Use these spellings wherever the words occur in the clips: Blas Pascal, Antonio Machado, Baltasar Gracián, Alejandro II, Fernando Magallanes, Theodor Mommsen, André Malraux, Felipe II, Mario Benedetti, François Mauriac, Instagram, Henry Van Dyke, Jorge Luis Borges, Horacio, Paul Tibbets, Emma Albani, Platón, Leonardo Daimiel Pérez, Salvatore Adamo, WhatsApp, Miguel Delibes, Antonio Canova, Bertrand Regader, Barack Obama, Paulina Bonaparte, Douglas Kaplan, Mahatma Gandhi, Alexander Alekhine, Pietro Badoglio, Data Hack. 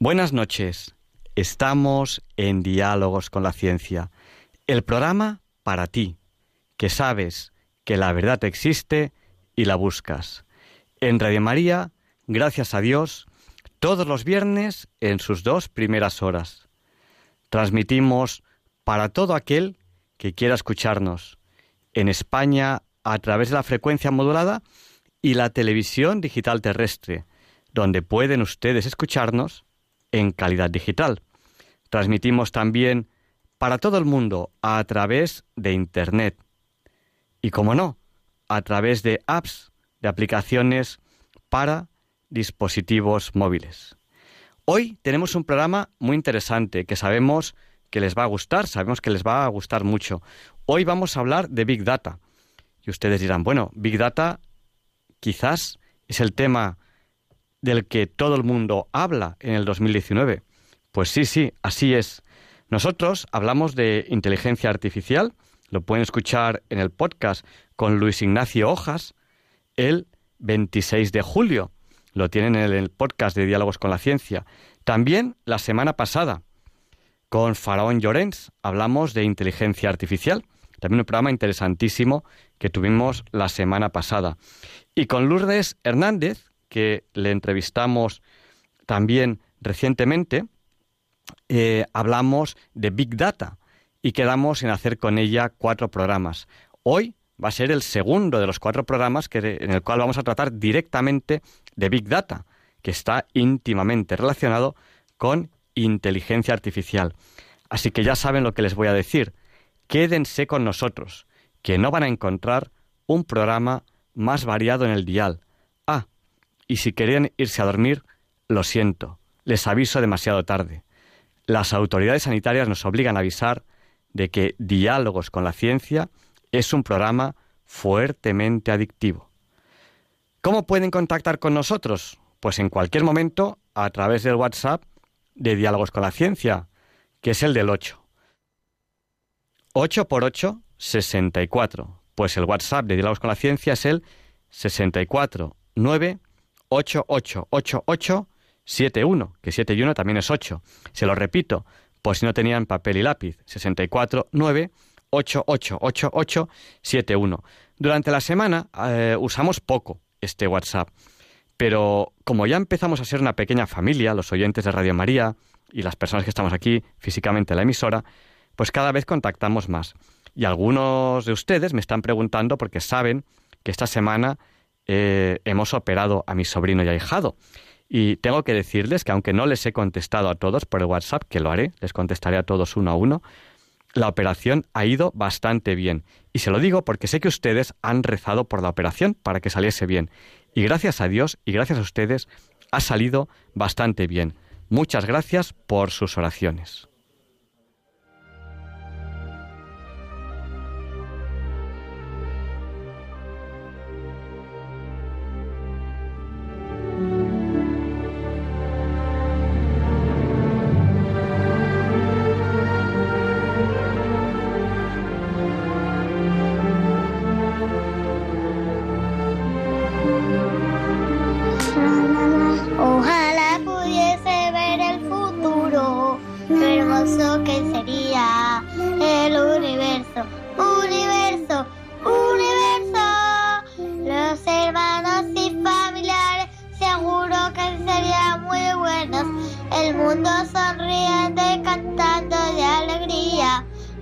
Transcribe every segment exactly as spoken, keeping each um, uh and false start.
Buenas noches. Estamos en Diálogos con la Ciencia, el programa para ti, que sabes que la verdad existe y la buscas. En Radio María, gracias a Dios, todos los viernes en sus dos primeras horas. Transmitimos para todo aquel que quiera escucharnos, en España a través de la frecuencia modulada y la televisión digital terrestre, donde pueden ustedes escucharnos en calidad digital. Transmitimos también para todo el mundo a través de Internet. Y, como no, a través de apps, de aplicaciones para dispositivos móviles. Hoy tenemos un programa muy interesante que sabemos que les va a gustar, sabemos que les va a gustar mucho. Hoy vamos a hablar de Big Data. Y ustedes dirán, bueno, Big Data quizás es el tema del que todo el mundo habla en el dos mil diecinueve. Pues sí, sí, así es. Nosotros hablamos de inteligencia artificial, lo pueden escuchar en el podcast con Luis Ignacio Hojas el veintiséis de julio. Lo tienen en el podcast de Diálogos con la Ciencia. También la semana pasada con Faraón Llorens hablamos de inteligencia artificial, también un programa interesantísimo que tuvimos la semana pasada. Y con Lourdes Hernández, que le entrevistamos también recientemente, eh, hablamos de Big Data y quedamos en hacer con ella cuatro programas. Hoy va a ser el segundo de los cuatro programas que, en el cual vamos a tratar directamente de Big Data, que está íntimamente relacionado con inteligencia artificial. Así que ya saben lo que les voy a decir. Quédense con nosotros, que no van a encontrar un programa más variado en el dial. Ah, y si querían irse a dormir, lo siento, les aviso demasiado tarde. Las autoridades sanitarias nos obligan a avisar de que Diálogos con la Ciencia es un programa fuertemente adictivo. ¿Cómo pueden contactar con nosotros? Pues en cualquier momento a través del WhatsApp de Diálogos con la Ciencia, que es el del ocho. ocho por ocho, sesenta y cuatro. Pues el WhatsApp de Diálogos con la Ciencia es el sesenta y cuatro nueve. ocho ocho ocho ocho siete uno, que siete y uno también es ocho. Se lo repito, por si no tenían papel y lápiz. seis cuatro nueve ocho ocho ocho ocho siete uno. Durante la semana eh, usamos poco este WhatsApp, pero como ya empezamos a ser una pequeña familia, los oyentes de Radio María y las personas que estamos aquí físicamente en la emisora, pues cada vez contactamos más. Y algunos de ustedes me están preguntando porque saben que esta semana Eh, hemos operado a mi sobrino y ahijado, y tengo que decirles que aunque no les he contestado a todos por el WhatsApp, que lo haré, les contestaré a todos uno a uno, la operación ha ido bastante bien, y se lo digo porque sé que ustedes han rezado por la operación para que saliese bien, y gracias a Dios y gracias a ustedes ha salido bastante bien. Muchas gracias por sus oraciones.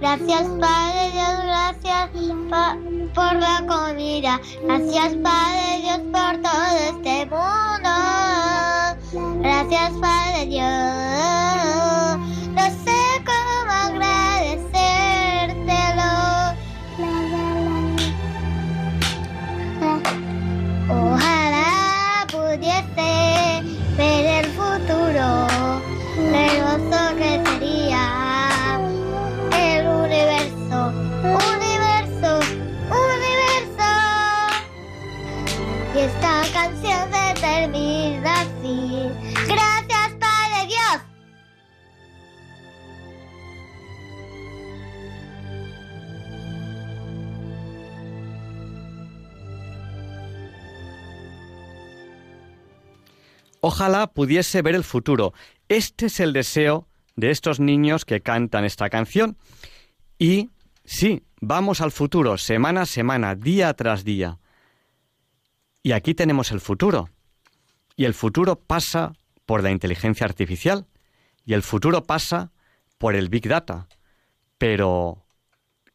Gracias, Padre Dios, gracias pa- por la comida. Gracias, Padre Dios, por todo este mundo. Gracias, Padre Dios. No sé cómo agradecértelo. Ojalá pudiese eternidad, sí. Gracias, Padre Dios. Ojalá pudiese ver el futuro. Este es el deseo de estos niños que cantan esta canción. Y sí, vamos al futuro, semana a semana, día tras día. Y aquí tenemos el futuro. Y el futuro pasa por la inteligencia artificial. Y el futuro pasa por el Big Data. Pero,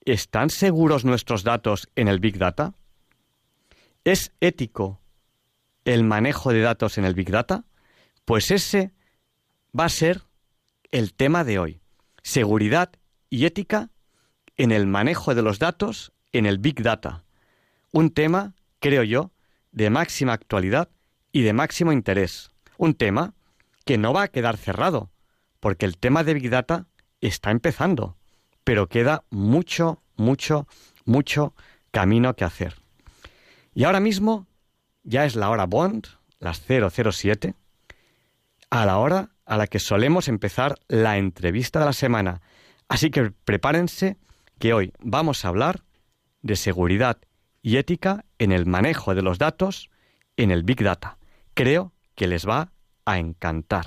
¿están seguros nuestros datos en el Big Data? ¿Es ético el manejo de datos en el Big Data? Pues ese va a ser el tema de hoy. Seguridad y ética en el manejo de los datos en el Big Data. Un tema, creo yo, de máxima actualidad y de máximo interés. Un tema que no va a quedar cerrado, porque el tema de Big Data está empezando, pero queda mucho, mucho, mucho camino que hacer. Y ahora mismo ya es la hora Bond, las cero cero siete, a la hora a la que solemos empezar la entrevista de la semana. Así que prepárense, que hoy vamos a hablar de seguridad y ética en el manejo de los datos en el Big Data. Creo que les va a encantar.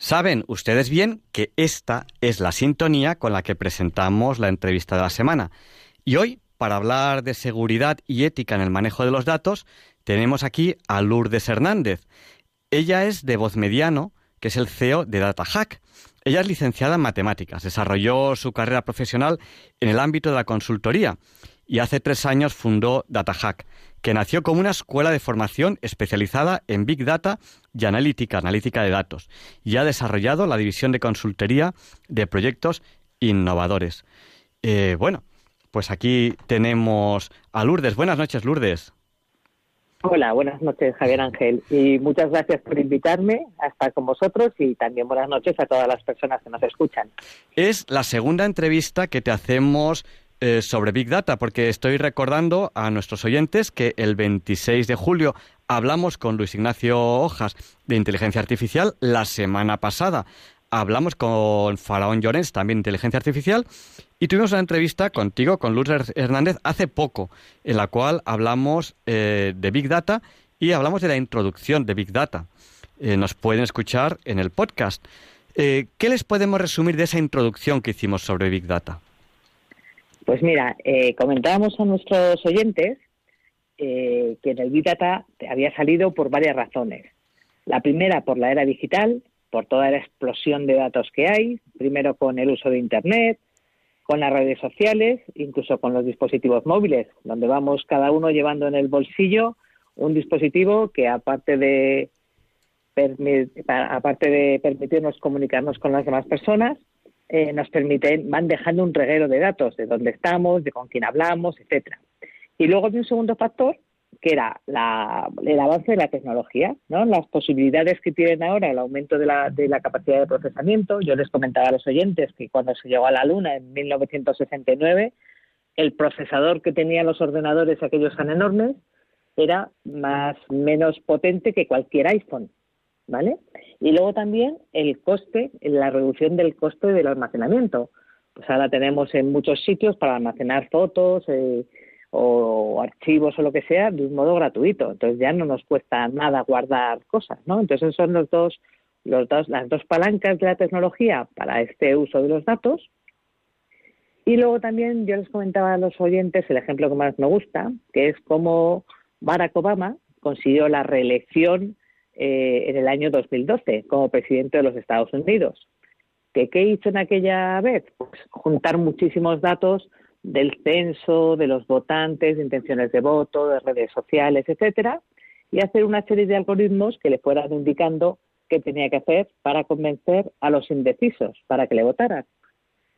Saben ustedes bien que esta es la sintonía con la que presentamos la entrevista de la semana. Y hoy, para hablar de seguridad y ética en el manejo de los datos, tenemos aquí a Lourdes Hernández. Ella es de Bosmediano, que es el C E O de Data Hack. Ella es licenciada en matemáticas, desarrolló su carrera profesional en el ámbito de la consultoría y hace tres años fundó Data Hack, que nació como una escuela de formación especializada en Big Data y analítica, analítica de datos, y ha desarrollado la división de consultoría de proyectos innovadores. Eh, bueno, pues aquí tenemos a Lourdes. Buenas noches, Lourdes. Hola, buenas noches, Javier Ángel, y muchas gracias por invitarme a estar con vosotros y también buenas noches a todas las personas que nos escuchan. Es la segunda entrevista que te hacemos Eh, sobre Big Data, porque estoy recordando a nuestros oyentes que el veintiséis de julio hablamos con Luis Ignacio Hojas de Inteligencia Artificial, la semana pasada hablamos con Faraón Llorens, también Inteligencia Artificial, y tuvimos una entrevista contigo, con Lourdes Hernández, hace poco, en la cual hablamos eh, de Big Data y hablamos de la introducción de Big Data. Eh, nos pueden escuchar en el podcast. Eh, ¿Qué les podemos resumir de esa introducción que hicimos sobre Big Data? Pues mira, eh, comentábamos a nuestros oyentes eh, que en el Big Data había salido por varias razones. La primera por la era digital, por toda la explosión de datos que hay, primero con el uso de Internet, con las redes sociales, incluso con los dispositivos móviles, donde vamos cada uno llevando en el bolsillo un dispositivo que, aparte de, aparte de permitirnos comunicarnos con las demás personas, eh, nos permiten, van dejando un reguero de datos, de dónde estamos, de con quién hablamos, etcétera. Y luego hay un segundo factor, que era la, el avance de la tecnología, ¿no? Las posibilidades que tienen ahora, el aumento de la, de la capacidad de procesamiento. Yo les comentaba a los oyentes que cuando se llegó a la Luna en mil novecientos sesenta y nueve, el procesador que tenían los ordenadores, aquellos tan enormes, era más menos potente que cualquier iPhone, ¿vale? Y luego también el coste, la reducción del coste del almacenamiento. Pues ahora tenemos en muchos sitios para almacenar fotos, eh, o archivos o lo que sea, de un modo gratuito. Entonces ya no nos cuesta nada guardar cosas, ¿no? Entonces son los dos, los dos, las dos palancas de la tecnología para este uso de los datos. Y luego también yo les comentaba a los oyentes el ejemplo que más me gusta, que es cómo Barack Obama consiguió la reelección eh, en el año dos mil doce como presidente de los Estados Unidos. ¿Qué, qué hizo en aquella vez? Pues juntar muchísimos datos del censo, de los votantes, de intenciones de voto, de redes sociales, etcétera, y hacer una serie de algoritmos que le fueran indicando qué tenía que hacer para convencer a los indecisos para que le votaran.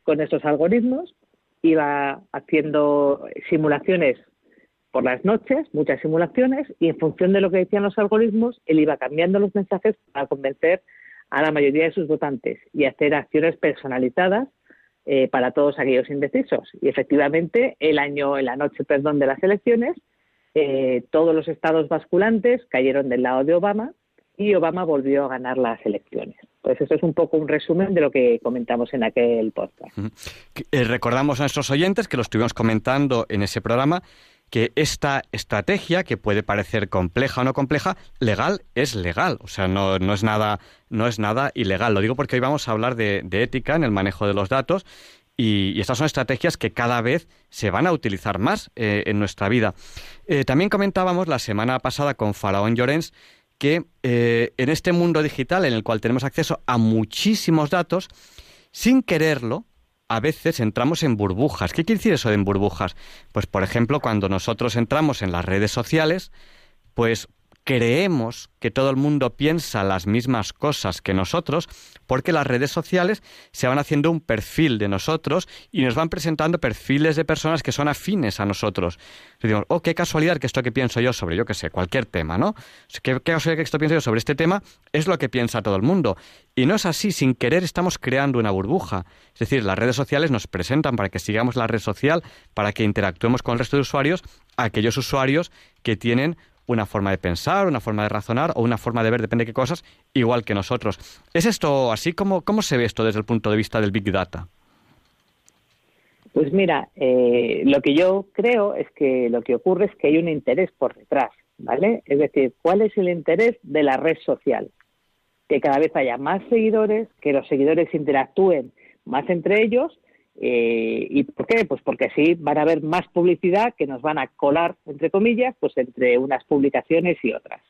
Con esos algoritmos iba haciendo simulaciones por las noches, muchas simulaciones, y en función de lo que decían los algoritmos, él iba cambiando los mensajes para convencer a la mayoría de sus votantes y hacer acciones personalizadas Eh, para todos aquellos indecisos. Y efectivamente, el año, en la noche, perdón, de las elecciones, eh, todos los estados basculantes cayeron del lado de Obama y Obama volvió a ganar las elecciones. Pues eso es un poco un resumen de lo que comentamos en aquel podcast. Eh, recordamos a nuestros oyentes, que lo estuvimos comentando en ese programa, que esta estrategia, que puede parecer compleja o no compleja, legal es legal. O sea, no, no es nada, no es nada ilegal. Lo digo porque hoy vamos a hablar de, de ética en el manejo de los datos y, y estas son estrategias que cada vez se van a utilizar más eh, en nuestra vida. Eh, también comentábamos la semana pasada con Faraón Llorens que eh, en este mundo digital en el cual tenemos acceso a muchísimos datos, sin quererlo, a veces entramos en burbujas. ¿Qué quiere decir eso de en burbujas? Pues, por ejemplo, cuando nosotros entramos en las redes sociales, pues creemos que todo el mundo piensa las mismas cosas que nosotros, porque las redes sociales se van haciendo un perfil de nosotros y nos van presentando perfiles de personas que son afines a nosotros. Y decimos, oh, qué casualidad que esto que pienso yo sobre, yo qué sé, cualquier tema, ¿no? Qué, qué casualidad que esto pienso yo sobre este tema es lo que piensa todo el mundo. Y no es así, sin querer estamos creando una burbuja. Es decir, las redes sociales nos presentan para que sigamos la red social, para que interactuemos con el resto de usuarios, aquellos usuarios que tienen una forma de pensar, una forma de razonar o una forma de ver, depende de qué cosas, igual que nosotros. ¿Es esto así? ¿Cómo, cómo se ve esto desde el punto de vista del Big Data? Pues mira, eh, lo que yo creo es que lo que ocurre es que hay un interés por detrás, ¿vale? Es decir, ¿cuál es el interés de la red social? Que cada vez haya más seguidores, que los seguidores interactúen más entre ellos. Eh, ¿Y por qué? Pues porque así van a haber más publicidad que nos van a colar, entre comillas, pues entre unas publicaciones y otras.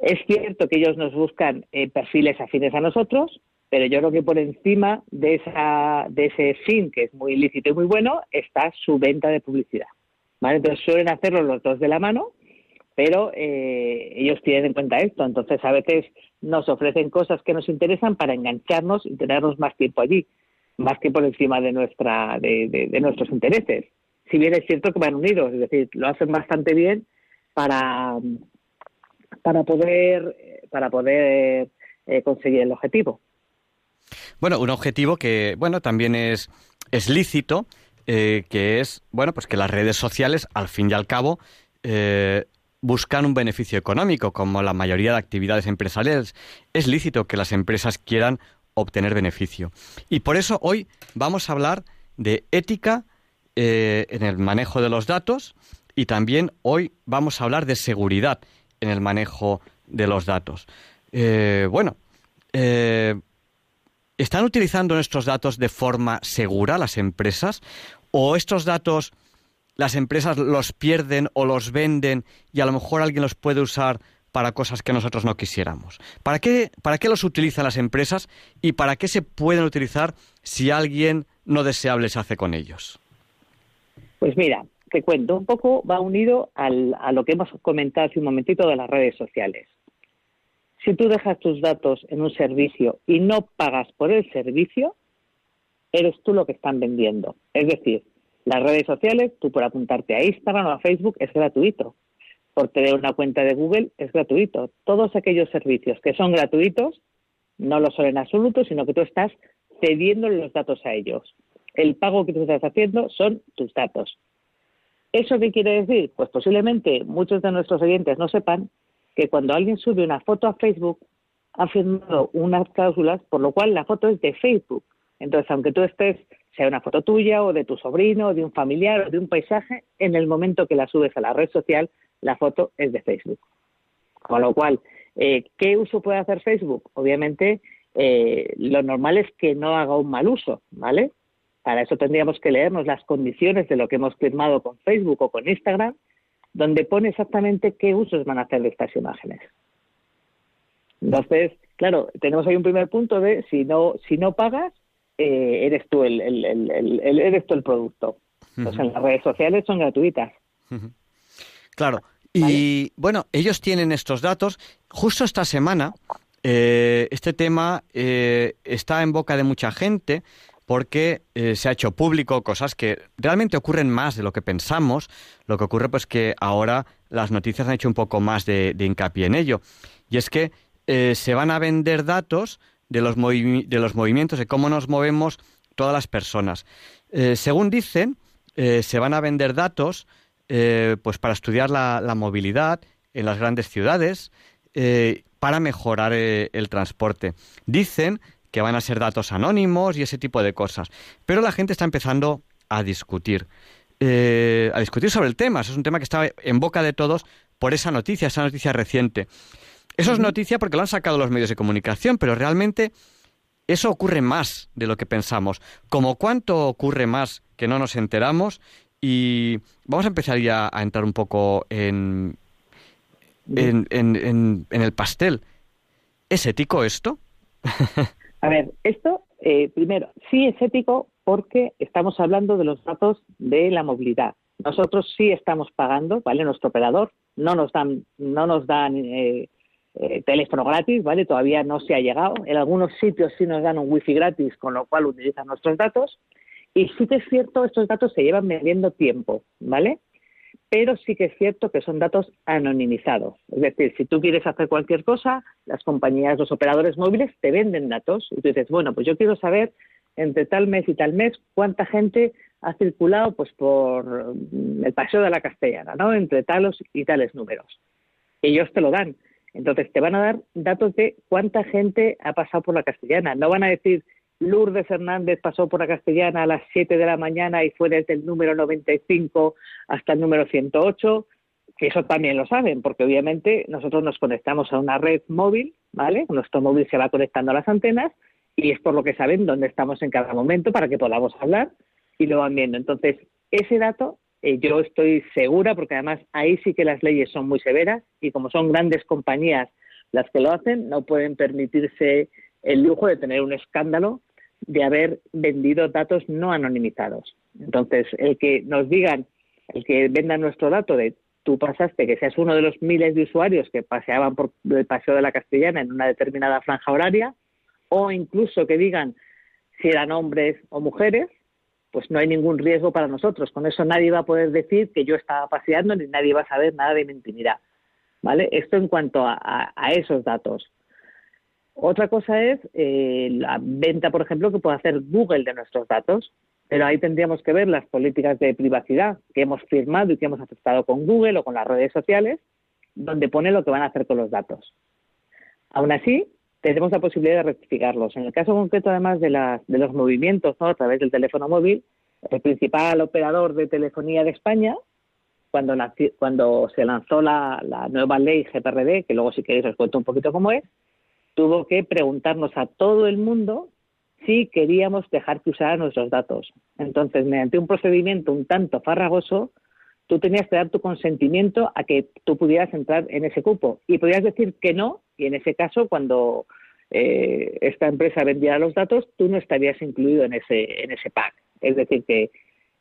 Es cierto que ellos nos buscan eh, perfiles afines a nosotros, pero yo creo que por encima de, esa, de ese fin, que es muy lícito y muy bueno, está su venta de publicidad, ¿vale? Entonces suelen hacerlo los dos de la mano, pero eh, ellos tienen en cuenta esto. Entonces a veces nos ofrecen cosas que nos interesan para engancharnos y tenernos más tiempo allí, más que por encima de nuestra de, de, de nuestros intereses. Si bien es cierto que van unidos, es decir, lo hacen bastante bien para para poder para poder eh, conseguir el objetivo. Bueno, un objetivo que bueno también es es lícito, eh, que es bueno pues que las redes sociales al fin y al cabo eh, buscan un beneficio económico, como la mayoría de actividades empresariales. Es lícito que las empresas quieran obtener beneficio. Y por eso hoy vamos a hablar de ética eh, en el manejo de los datos, y también hoy vamos a hablar de seguridad en el manejo de los datos. Eh, bueno, eh, ¿están utilizando nuestros datos de forma segura las empresas? ¿O estos datos las empresas los pierden o los venden y a lo mejor alguien los puede usar para cosas que nosotros no quisiéramos. ¿Para qué, para qué los utilizan las empresas y para qué se pueden utilizar si alguien no deseable se hace con ellos? Pues mira, te cuento, un poco va unido al, a lo que hemos comentado hace un momentito de las redes sociales. Si tú dejas tus datos en un servicio y no pagas por el servicio, eres tú lo que están vendiendo. Es decir, las redes sociales, tú por apuntarte a Instagram o a Facebook es gratuito. Por tener una cuenta de Google es gratuito. Todos aquellos servicios que son gratuitos no lo son en absoluto, sino que tú estás cediendo los datos a ellos. El pago que tú estás haciendo son tus datos. ¿Eso qué quiere decir? Pues posiblemente muchos de nuestros oyentes no sepan que cuando alguien sube una foto a Facebook ha firmado unas cláusulas, por lo cual la foto es de Facebook. Entonces, aunque tú estés, sea una foto tuya o de tu sobrino, o de un familiar o de un paisaje, en el momento que la subes a la red social, la foto es de Facebook. Con lo cual, eh, ¿qué uso puede hacer Facebook? Obviamente, eh, lo normal es que no haga un mal uso, ¿vale? Para eso tendríamos que leernos las condiciones de lo que hemos firmado con Facebook o con Instagram, donde pone exactamente qué usos van a hacer de estas imágenes. Entonces, claro, tenemos ahí un primer punto de si no, si no pagas, Eh, eres tú el, el, el, el, el, eres tú el producto. Entonces, uh-huh. Las redes sociales son gratuitas. Uh-huh. Claro. Vale. Y, bueno, ellos tienen estos datos. Justo esta semana, eh, este tema eh, está en boca de mucha gente porque eh, se ha hecho público cosas que realmente ocurren más de lo que pensamos. Lo que ocurre, pues, que ahora las noticias han hecho un poco más de, de hincapié en ello. Y es que eh, se van a vender datos de los movi- de los movimientos, de cómo nos movemos todas las personas. Eh, según dicen, eh, se van a vender datos eh, pues para estudiar la, la movilidad en las grandes ciudades, eh, para mejorar eh, el transporte. Dicen que van a ser datos anónimos y ese tipo de cosas. Pero la gente está empezando a discutir. Eh, a discutir sobre el tema. Eso es un tema que está en boca de todos por esa noticia, esa noticia reciente. Eso es noticia porque lo han sacado los medios de comunicación, pero realmente eso ocurre más de lo que pensamos. Como cuánto ocurre más que no nos enteramos, y vamos a empezar ya a entrar un poco en, en, en, en, en el pastel. ¿Es ético esto? A ver, esto, eh, primero, sí es ético porque estamos hablando de los datos de la movilidad. Nosotros sí estamos pagando, ¿vale? Nuestro operador no nos dan... No nos dan eh, Eh, teléfono gratis, ¿vale? Todavía no se ha llegado. En algunos sitios sí nos dan un wifi gratis, con lo cual utilizan nuestros datos. Y sí que es cierto, estos datos se llevan vendiendo tiempo, ¿vale? Pero sí que es cierto que son datos anonimizados. Es decir, si tú quieres hacer cualquier cosa, las compañías, los operadores móviles te venden datos. Y tú dices, bueno, pues yo quiero saber entre tal mes y tal mes cuánta gente ha circulado, pues, por el Paseo de la Castellana, ¿no? Entre talos y tales números. Ellos te lo dan. Entonces, te van a dar datos de cuánta gente ha pasado por la Castellana. No van a decir, Lourdes Hernández pasó por la Castellana a las siete de la mañana y fue desde el número noventa y cinco hasta el número ciento ocho, que eso también lo saben, porque obviamente nosotros nos conectamos a una red móvil, ¿vale? Nuestro móvil se va conectando a las antenas y es por lo que saben dónde estamos en cada momento para que podamos hablar y lo van viendo. Entonces, ese dato... Eh, yo estoy segura, porque además ahí sí que las leyes son muy severas y como son grandes compañías las que lo hacen, no pueden permitirse el lujo de tener un escándalo de haber vendido datos no anonimizados. Entonces, el que nos digan, el que vendan nuestro dato de tú pasaste, que seas uno de los miles de usuarios que paseaban por el Paseo de la Castellana en una determinada franja horaria, o incluso que digan si eran hombres o mujeres, pues no hay ningún riesgo para nosotros. Con eso nadie va a poder decir que yo estaba paseando ni nadie va a saber nada de mi intimidad, ¿vale? Esto en cuanto a, a, a esos datos. Otra cosa es eh, la venta, por ejemplo, que puede hacer Google de nuestros datos, pero ahí tendríamos que ver las políticas de privacidad que hemos firmado y que hemos aceptado con Google o con las redes sociales, donde pone lo que van a hacer con los datos. Aún así, tenemos la posibilidad de rectificarlos. En el caso concreto, además, de, las, de los movimientos, ¿no?, a través del teléfono móvil, el principal operador de telefonía de España, cuando, la, cuando se lanzó la, la nueva ley G P R D, que luego, si queréis, os cuento un poquito cómo es, tuvo que preguntarnos a todo el mundo si queríamos dejar que usaran nuestros datos. Entonces, mediante un procedimiento un tanto farragoso, tú tenías que dar tu consentimiento a que tú pudieras entrar en ese cupo y podías decir que no, y en ese caso, cuando eh, esta empresa vendiera los datos, tú no estarías incluido en ese, en ese pack. Es decir, que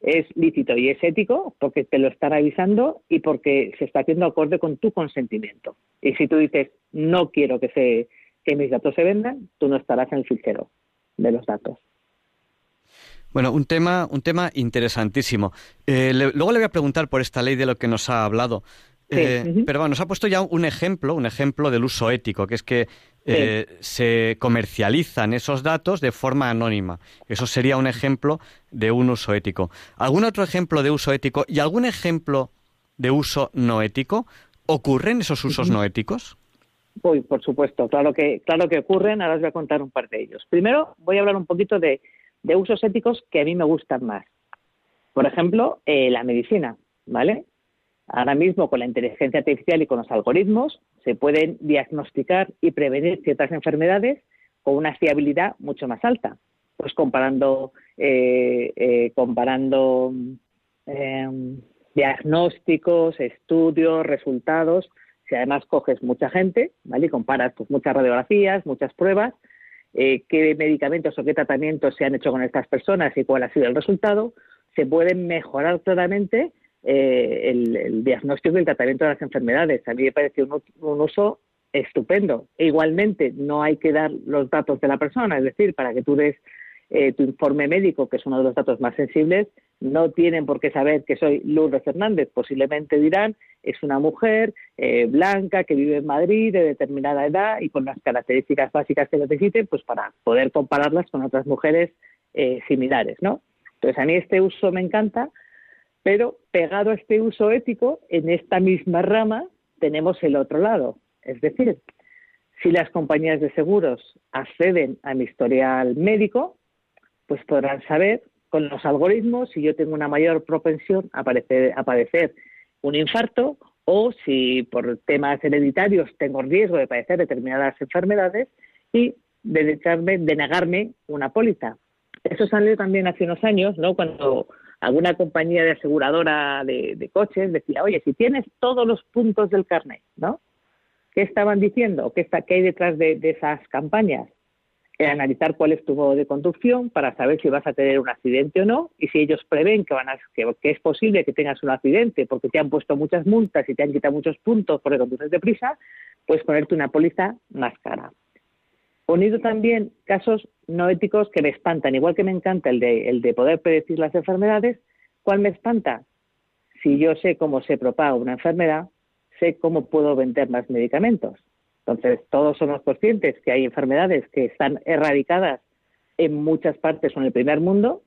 es lícito y es ético porque te lo está revisando y porque se está haciendo acorde con tu consentimiento. Y si tú dices, no quiero que, se, que mis datos se vendan, tú no estarás en el fichero de los datos. Bueno, un tema, un tema interesantísimo. Eh, le, luego le voy a preguntar por esta ley de lo que nos ha hablado. Eh, sí, uh-huh. Pero bueno, nos ha puesto ya un ejemplo, un ejemplo del uso ético, que es que eh, sí. se comercializan esos datos de forma anónima. Eso sería un ejemplo de un uso ético. ¿Algún otro ejemplo de uso ético y algún ejemplo de uso no ético? ¿Ocurren esos usos uh-huh. no éticos? Uy, por supuesto, claro que, claro que ocurren. Ahora os voy a contar un par de ellos. Primero voy a hablar un poquito de... de usos éticos que a mí me gustan más. Por ejemplo, eh, la medicina, ¿vale? Ahora mismo, con la inteligencia artificial y con los algoritmos, se pueden diagnosticar y prevenir ciertas enfermedades con una fiabilidad mucho más alta. Pues comparando, eh, eh, comparando eh, diagnósticos, estudios, resultados. Si además coges mucha gente, ¿vale? Y comparas pues, muchas radiografías, muchas pruebas, Eh, qué medicamentos o qué tratamientos se han hecho con estas personas y cuál ha sido el resultado, se pueden mejorar claramente eh, el, el diagnóstico y el tratamiento de las enfermedades. A mí me parece un, un uso estupendo. E igualmente, no hay que dar los datos de la persona, es decir, para que tú des eh, tu informe médico, que es uno de los datos más sensibles, no tienen por qué saber que soy Lourdes Hernández. Posiblemente dirán, es una mujer eh, blanca que vive en Madrid de determinada edad y con las características básicas que necesiten, pues para poder compararlas con otras mujeres eh, similares, ¿no? Entonces, a mí este uso me encanta, pero pegado a este uso ético, en esta misma rama tenemos el otro lado. Es decir, si las compañías de seguros acceden a mi historial médico, pues podrán saber con los algoritmos si yo tengo una mayor propensión a padecer, a padecer un infarto, o si por temas hereditarios tengo riesgo de padecer determinadas enfermedades y dedicarme, denegarme una póliza. Eso salió también hace unos años, ¿no? Cuando alguna compañía de aseguradora de, de coches decía, oye, si tienes todos los puntos del carnet, ¿no? ¿Qué estaban diciendo? ¿Qué, está, qué hay detrás de, de esas campañas? Analizar cuál es tu modo de conducción para saber si vas a tener un accidente o no, y si ellos prevén que, van a, que, que es posible que tengas un accidente porque te han puesto muchas multas y te han quitado muchos puntos porque conduces deprisa, pues ponerte una póliza más cara. Unido también casos no éticos que me espantan, igual que me encanta el de, el de poder predecir las enfermedades. ¿Cuál me espanta? Si yo sé cómo se propaga una enfermedad, sé cómo puedo vender más medicamentos. Entonces, todos somos conscientes que hay enfermedades que están erradicadas en muchas partes o en el primer mundo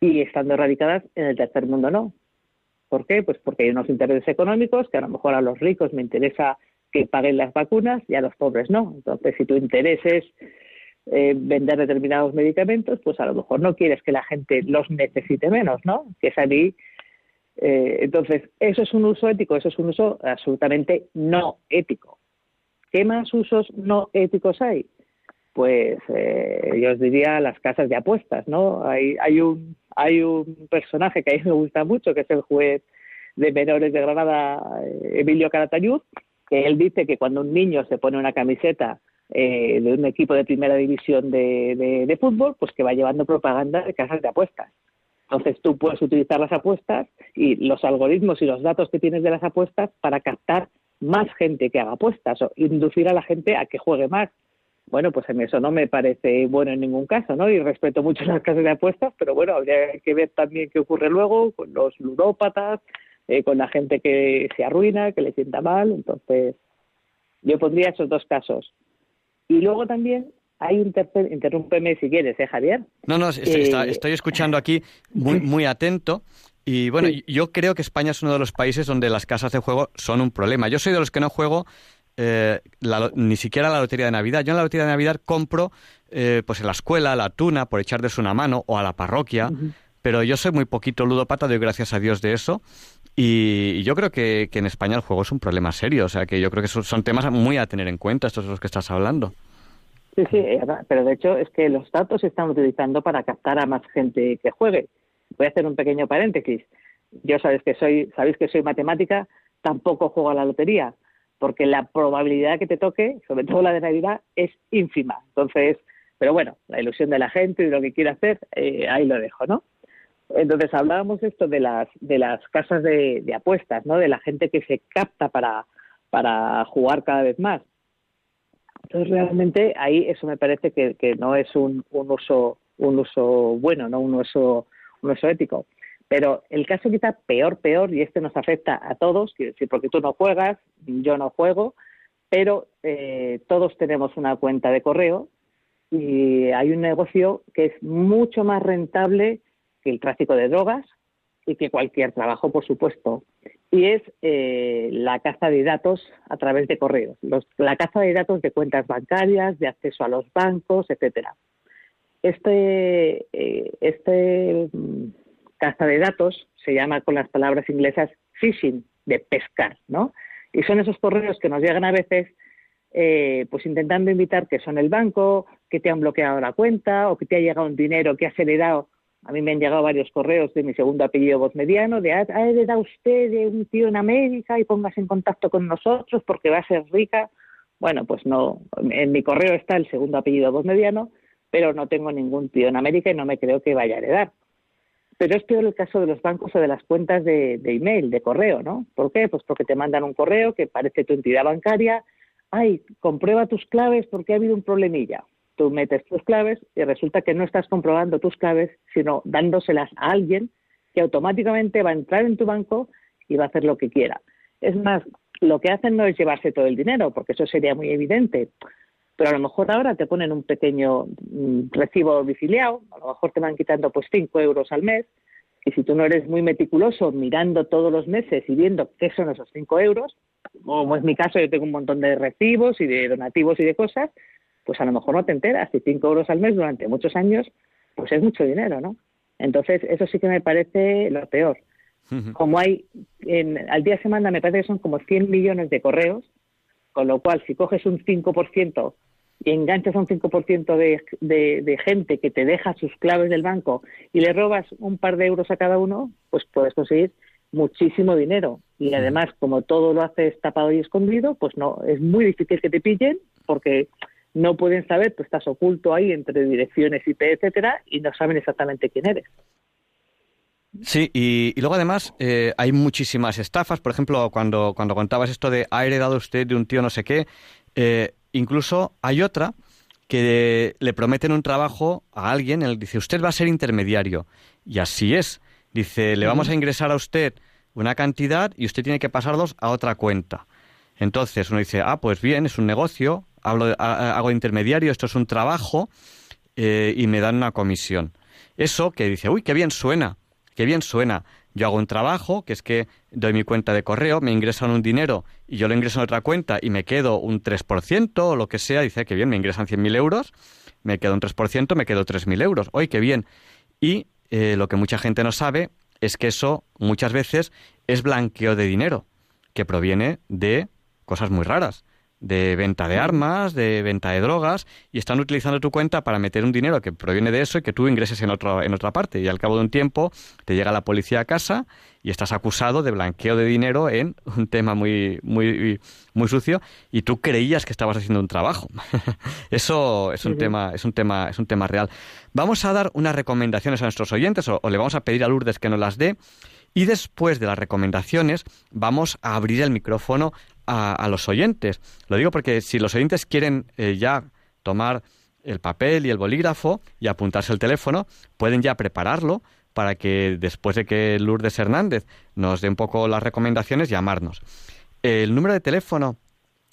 y estando erradicadas en el tercer mundo no. ¿Por qué? Pues porque hay unos intereses económicos que a lo mejor a los ricos me interesa que paguen las vacunas y a los pobres no. Entonces, si tu interés es eh, vender determinados medicamentos, pues a lo mejor no quieres que la gente los necesite menos, ¿no? Que es a mí... Eh, entonces, eso es un uso ético, eso es un uso absolutamente no ético. ¿Qué más usos no éticos hay? Pues eh, yo os diría las casas de apuestas, ¿no? Hay, hay, un, hay un personaje que a mí me gusta mucho, que es el juez de menores de Granada, Emilio Calatayud, que él dice que cuando un niño se pone una camiseta eh, de un equipo de primera división de, de, de fútbol, pues que va llevando propaganda de casas de apuestas. Entonces tú puedes utilizar las apuestas y los algoritmos y los datos que tienes de las apuestas para captar más gente que haga apuestas o inducir a la gente a que juegue más. Bueno, pues a mí eso no me parece bueno en ningún caso, ¿no? Y respeto mucho las casas de apuestas, pero bueno, habría que ver también qué ocurre luego con los ludópatas, eh, con la gente que se arruina, que le sienta mal. Entonces, yo pondría esos dos casos. Y luego también hay un tercer... Interrúmpeme si quieres, ¿eh, Javier? No, no, estoy, eh... está, estoy escuchando aquí muy, muy atento. Y bueno, sí. Yo creo que España es uno de los países donde las casas de juego son un problema. Yo soy de los que no juego eh, la, ni siquiera la lotería de Navidad. Yo en la lotería de Navidad compro eh, pues en la escuela, la tuna, por echarles una mano, o a la parroquia. Uh-huh. Pero yo soy muy poquito ludópata, doy gracias a Dios de eso. Y, y yo creo que, que en España el juego es un problema serio. O sea, que yo creo que son, son temas muy a tener en cuenta, estos de los que estás hablando. Sí, sí, pero de hecho es que los datos se están utilizando para captar a más gente que juegue. Voy a hacer un pequeño paréntesis. yo sabéis que soy, sabéis que soy matemática, tampoco juego a la lotería, porque la probabilidad que te toque, sobre todo la de Navidad, es ínfima. Entonces, pero bueno, la ilusión de la gente y de lo que quiere hacer, eh, ahí lo dejo, ¿no? Entonces hablábamos esto de las de las casas de, de apuestas, ¿no? De la gente que se capta para, para jugar cada vez más. Entonces realmente ahí eso me parece que, que no es un, un uso un uso bueno, no un uso un uso ético. Pero el caso quizá peor, peor, y este nos afecta a todos, quiero decir, porque tú no juegas, yo no juego, pero eh, todos tenemos una cuenta de correo y hay un negocio que es mucho más rentable que el tráfico de drogas y que cualquier trabajo, por supuesto, y es eh, la caza de datos a través de correos, los, la caza de datos de cuentas bancarias, de acceso a los bancos, etcétera. Este, eh, este caza de datos se llama con las palabras inglesas phishing, de pescar, ¿no? Y son esos correos que nos llegan a veces, eh, pues intentando invitar que son el banco, que te han bloqueado la cuenta o que te ha llegado un dinero que has heredado. A mí me han llegado varios correos de mi segundo apellido Bosmediano, de, ha heredado usted de un tío en América y póngase en contacto con nosotros porque va a ser rica. Bueno, pues no, en mi correo está el segundo apellido Bosmediano, pero no tengo ningún tío en América y no me creo que vaya a heredar. Pero es peor el caso de los bancos o de las cuentas de, de email, de correo, ¿no? ¿Por qué? Pues porque te mandan un correo que parece tu entidad bancaria. Ay, comprueba tus claves porque ha habido un problemilla. Tú metes tus claves y resulta que no estás comprobando tus claves, sino dándoselas a alguien que automáticamente va a entrar en tu banco y va a hacer lo que quiera. Es más, lo que hacen no es llevarse todo el dinero, porque eso sería muy evidente, pero a lo mejor ahora te ponen un pequeño recibo domiciliado, a lo mejor te van quitando pues cinco euros al mes, y si tú no eres muy meticuloso mirando todos los meses y viendo qué son esos cinco euros, como es mi caso, yo tengo un montón de recibos y de donativos y de cosas, pues a lo mejor no te enteras, y cinco euros al mes durante muchos años, pues es mucho dinero, ¿no? Entonces, eso sí que me parece lo peor. Uh-huh. Como hay, en, al día de semana me parece que son como cien millones de correos, con lo cual si coges un cinco por ciento y enganchas un cinco por ciento de, de, de gente que te deja sus claves del banco y le robas un par de euros a cada uno, pues puedes conseguir muchísimo dinero. Y además, como todo lo haces tapado y escondido, pues no, es muy difícil que te pillen porque no pueden saber, tú estás oculto ahí entre direcciones I P, etcétera, y no saben exactamente quién eres. Sí, y, y luego además eh, hay muchísimas estafas. Por ejemplo, cuando, cuando contabas esto de ha heredado usted de un tío no sé qué, eh, incluso hay otra que le prometen un trabajo a alguien, él dice, usted va a ser intermediario. Y así es. Dice, le vamos a ingresar a usted una cantidad y usted tiene que pasarlos a otra cuenta. Entonces uno dice, ah, pues bien, es un negocio, Hablo, hago de intermediario, esto es un trabajo, eh, y me dan una comisión. Eso que dice, uy, qué bien suena, qué bien suena. Yo hago un trabajo, que es que doy mi cuenta de correo, me ingresan un dinero y yo lo ingreso en otra cuenta y me quedo un tres por ciento o lo que sea. Dice, qué bien, me ingresan cien mil euros, me quedo un tres por ciento, me quedo tres mil euros. Uy, qué bien. Y eh, lo que mucha gente no sabe es que eso muchas veces es blanqueo de dinero, que proviene de cosas muy raras. De venta de armas, de venta de drogas, y están utilizando tu cuenta para meter un dinero que proviene de eso y que tú ingreses en otro, en otra parte. Y al cabo de un tiempo te llega la policía a casa y estás acusado de blanqueo de dinero en un tema muy muy muy sucio y tú creías que estabas haciendo un trabajo. Eso es un uh-huh. tema es un tema es un tema real. Vamos a dar unas recomendaciones a nuestros oyentes o, o le vamos a pedir a Lourdes que nos las dé. Y después de las recomendaciones vamos a abrir el micrófono a, a los oyentes. Lo digo porque si los oyentes quieren eh, ya tomar el papel y el bolígrafo y apuntarse el teléfono, pueden ya prepararlo para que después de que Lourdes Hernández nos dé un poco las recomendaciones, llamarnos. El número de teléfono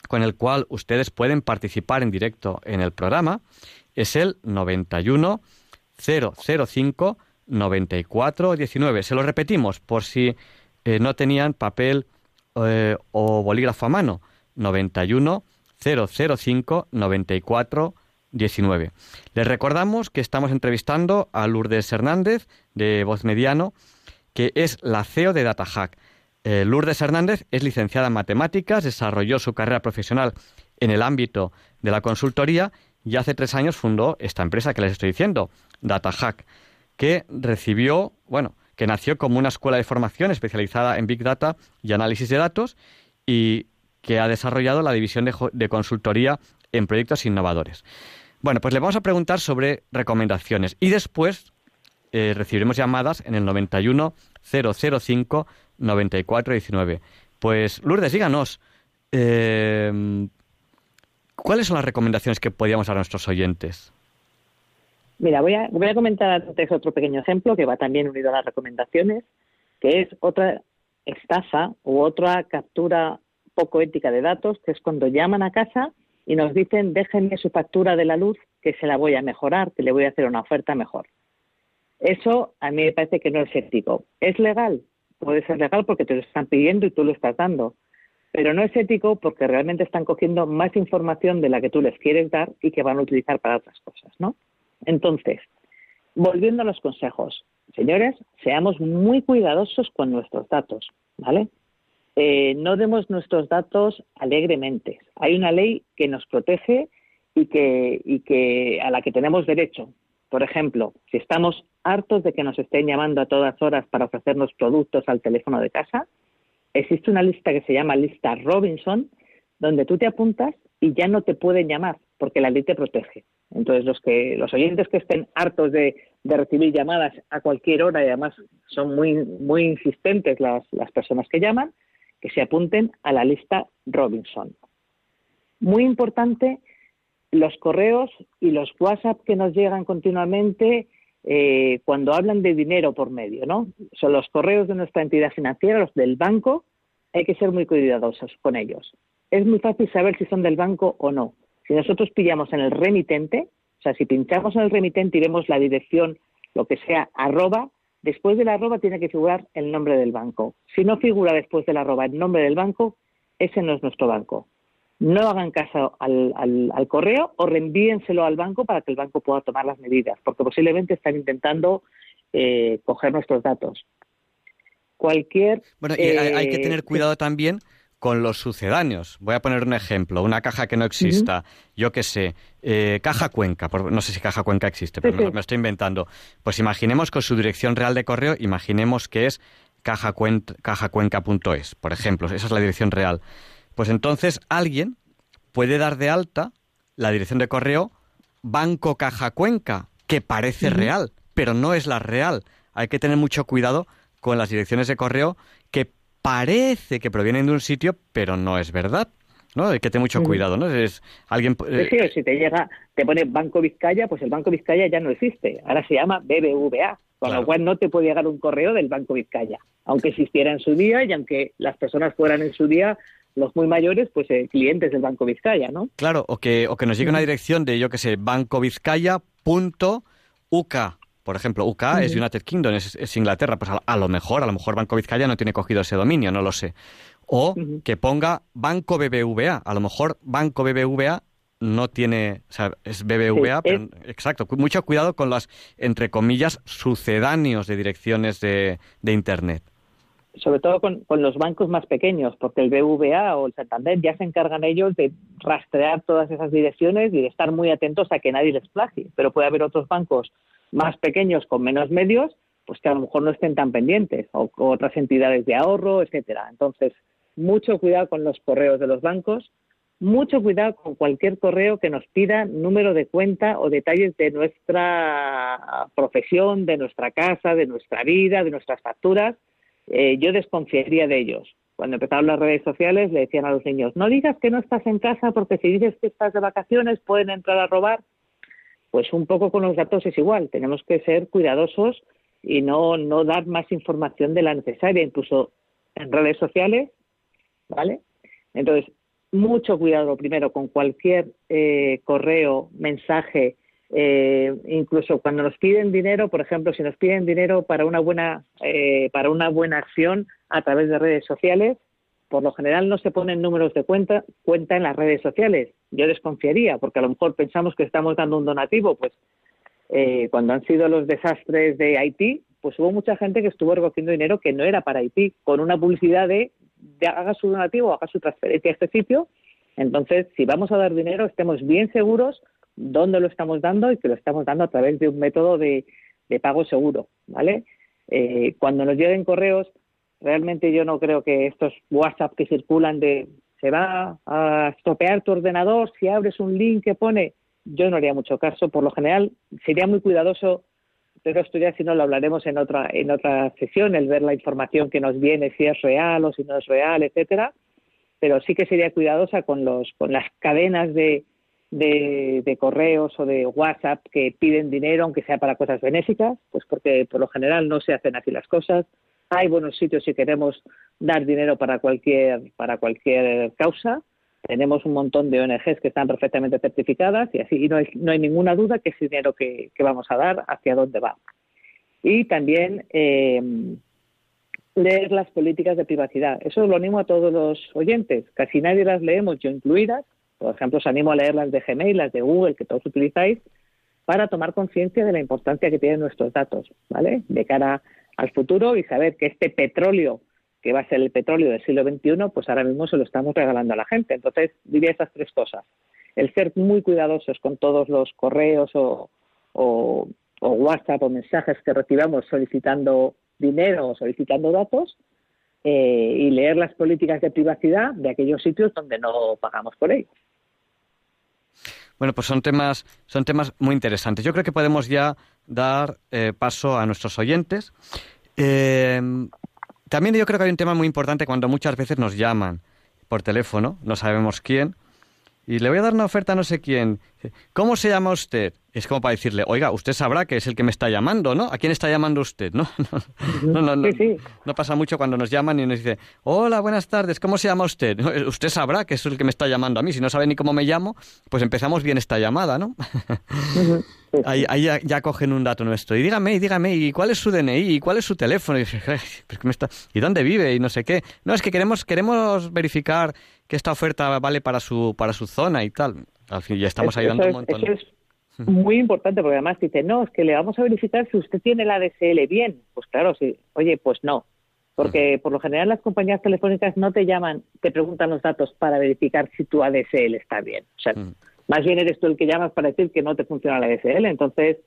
con el cual ustedes pueden participar en directo en el programa es el noventa y uno cero cero cinco noventa y cuatro diecinueve. Se lo repetimos por si eh, no tenían papel eh, o bolígrafo a mano. noventa y uno cero cero cinco noventa y cuatro diecinueve. Les recordamos que estamos entrevistando a Lourdes Hernández de Bosmediano, que es la C E O de Data Hack. Eh, Lourdes Hernández es licenciada en matemáticas, desarrolló su carrera profesional en el ámbito de la consultoría y hace tres años fundó esta empresa que les estoy diciendo, Data Hack, que recibió, bueno, que nació como una escuela de formación especializada en Big Data y análisis de datos y que ha desarrollado la división de, de consultoría en proyectos innovadores. Bueno, pues le vamos a preguntar sobre recomendaciones y después eh, recibiremos llamadas en el noventa y uno, cero cero cinco, noventa y cuatro diecinueve. Pues, Lourdes, díganos, eh, ¿cuáles son las recomendaciones que podríamos dar a nuestros oyentes? Mira, voy a, voy a comentar antes otro pequeño ejemplo que va también unido a las recomendaciones, que es otra estafa u otra captura poco ética de datos, que es cuando llaman a casa y nos dicen, déjenme su factura de la luz, que se la voy a mejorar, que le voy a hacer una oferta mejor. Eso a mí me parece que no es ético. ¿Es legal? Puede ser legal porque te lo están pidiendo y tú lo estás dando. Pero no es ético porque realmente están cogiendo más información de la que tú les quieres dar y que van a utilizar para otras cosas, ¿no? Entonces, volviendo a los consejos, señores, seamos muy cuidadosos con nuestros datos, ¿vale? Eh, no demos nuestros datos alegremente. Hay una ley que nos protege y que, y que a la que tenemos derecho. Por ejemplo, si estamos hartos de que nos estén llamando a todas horas para ofrecernos productos al teléfono de casa, existe una lista que se llama lista Robinson, donde tú te apuntas y ya no te pueden llamar porque la ley te protege. Entonces, los que los oyentes que estén hartos de, de recibir llamadas a cualquier hora, y además son muy muy insistentes las, las personas que llaman, que se apunten a la lista Robinson. Muy importante, los correos y los WhatsApp que nos llegan continuamente eh, cuando hablan de dinero por medio, ¿no? Son los correos de nuestra entidad financiera, los del banco, hay que ser muy cuidadosos con ellos. Es muy fácil saber si son del banco o no. Si nosotros pillamos en el remitente, o sea, si pinchamos en el remitente y vemos la dirección, lo que sea, arroba, después de la arroba tiene que figurar el nombre del banco. Si no figura después de la arroba el nombre del banco, ese no es nuestro banco. No hagan caso al, al, al correo o reenvíenselo al banco para que el banco pueda tomar las medidas, porque posiblemente están intentando eh, coger nuestros datos. Cualquier... Bueno, y hay, eh, hay que tener cuidado también con los sucedáneos. Voy a poner un ejemplo, una caja que no exista, uh-huh. yo qué sé, eh, Caja Cuenca, por, no sé si Caja Cuenca existe, pero sí, me, sí. me estoy inventando. Pues imaginemos con su dirección real de correo, imaginemos que es caja cuenca punto es, por ejemplo, esa es la dirección real. Pues entonces alguien puede dar de alta la dirección de correo Banco Caja Cuenca, que parece uh-huh. real, pero no es la real. Hay que tener mucho cuidado con las direcciones de correo que parece que provienen de un sitio, pero no es verdad, ¿no? Hay que tener mucho cuidado, ¿no? Es, alguien... Sí, si te llega, te pone Banco Vizcaya, pues el Banco Vizcaya ya no existe. Ahora se llama B B V A, con claro. lo cual no te puede llegar un correo del Banco Vizcaya. Aunque existiera en su día y aunque las personas fueran en su día los muy mayores, pues eh, clientes del Banco Vizcaya, ¿no? Claro, o que, o que nos llegue una dirección de, yo qué sé, banco vizcaya punto u k. Por ejemplo, U K uh-huh. es United Kingdom, es, es Inglaterra. Pues a, a lo mejor, a lo mejor Banco Vizcaya no tiene cogido ese dominio, no lo sé. O uh-huh. que ponga Banco B B V A. A lo mejor Banco B B V A no tiene... O sea, es B B V A, sí, pero... Es... Exacto. Mucho cuidado con las, entre comillas, sucedáneos de direcciones de, de Internet. Sobre todo con, con los bancos más pequeños, porque el B B V A o el Santander ya se encargan ellos de rastrear todas esas direcciones y de estar muy atentos a que nadie les plagie. Pero puede haber otros bancos más pequeños, con menos medios, pues que a lo mejor no estén tan pendientes, o, o otras entidades de ahorro, etcétera. Entonces, mucho cuidado con los correos de los bancos, mucho cuidado con cualquier correo que nos pida número de cuenta o detalles de nuestra profesión, de nuestra casa, de nuestra vida, de nuestras facturas. Eh, yo desconfiaría de ellos. Cuando empezaron las redes sociales, le decían a los niños, no digas que no estás en casa porque si dices que estás de vacaciones pueden entrar a robar. Pues un poco con los datos es igual, tenemos que ser cuidadosos y no, no dar más información de la necesaria, incluso en redes sociales, ¿vale? Entonces, mucho cuidado primero con cualquier eh, correo, mensaje, eh, incluso cuando nos piden dinero, por ejemplo, si nos piden dinero para una buena, eh, para una buena acción a través de redes sociales, por lo general no se ponen números de cuenta cuenta en las redes sociales. Yo desconfiaría, porque a lo mejor pensamos que estamos dando un donativo. Pues eh, cuando han sido los desastres de Haití, pues hubo mucha gente que estuvo recogiendo dinero que no era para Haití, con una publicidad de, de haga su donativo, haga su transferencia a este sitio. Entonces, si vamos a dar dinero, estemos bien seguros dónde lo estamos dando y que lo estamos dando a través de un método de, de pago seguro, ¿vale? Eh, cuando nos lleguen correos, realmente yo no creo que estos WhatsApp que circulan de se va a estropear tu ordenador si abres un link que pone, yo no haría mucho caso. Por lo general sería muy cuidadoso, pero esto ya si no lo hablaremos en otra en otra sesión, el ver la información que nos viene, si es real o si no es real, etcétera. Pero sí que sería cuidadosa con los con las cadenas de De, de correos o de WhatsApp que piden dinero, aunque sea para cosas benéficas, pues porque por lo general no se hacen así las cosas. Hay buenos sitios si queremos dar dinero para cualquier para cualquier causa. Tenemos un montón de O N Ges que están perfectamente certificadas y así y no hay, no hay ninguna duda que ese dinero que, que vamos a dar, hacia dónde va. Y también eh, leer las políticas de privacidad. Eso lo animo a todos los oyentes. Casi nadie las leemos, yo incluida. Por ejemplo, os animo a leer las de Gmail, las de Google, que todos utilizáis, para tomar conciencia de la importancia que tienen nuestros datos, ¿vale? De cara al futuro y saber que este petróleo, que va a ser el petróleo del siglo veintiuno, pues ahora mismo se lo estamos regalando a la gente. Entonces, diría estas tres cosas. El ser muy cuidadosos con todos los correos o, o, o WhatsApp o mensajes que recibamos solicitando dinero o solicitando datos. Eh, y leer las políticas de privacidad de aquellos sitios donde no pagamos por ellos. Bueno, pues son temas, son temas muy interesantes. Yo creo que podemos ya dar eh, paso a nuestros oyentes. Eh, también yo creo que hay un tema muy importante cuando muchas veces nos llaman por teléfono, no sabemos quién, y le voy a dar una oferta a no sé quién. ¿Cómo se llama usted? Es como para decirle, oiga, usted sabrá que es el que me está llamando, ¿no? ¿A quién está llamando usted? No, no, no, no, no, sí, sí. No pasa mucho cuando nos llaman y nos dicen, hola, buenas tardes, ¿cómo se llama usted? No, usted sabrá que es el que me está llamando a mí. Si no sabe ni cómo me llamo, pues empezamos bien esta llamada, ¿no? Uh-huh. Sí, sí. Ahí, ahí ya, ya cogen un dato nuestro. Y dígame, y dígame, ¿y cuál es su D N I? ¿Y cuál es su teléfono? Y, me está... ¿Y dónde vive? Y no sé qué. No, es que queremos queremos verificar que esta oferta vale para su para su zona y tal. Al fin ya estamos ahí dando es, un montón. Eso es muy importante, porque además dice, no, es que le vamos a verificar si usted tiene la A D S L bien. Pues claro, sí. Oye, pues no. Porque por lo general las compañías telefónicas no te llaman, te preguntan los datos para verificar si tu A D S L está bien. O sea, mm. más bien eres tú el que llamas para decir que no te funciona la A D S L. Entonces,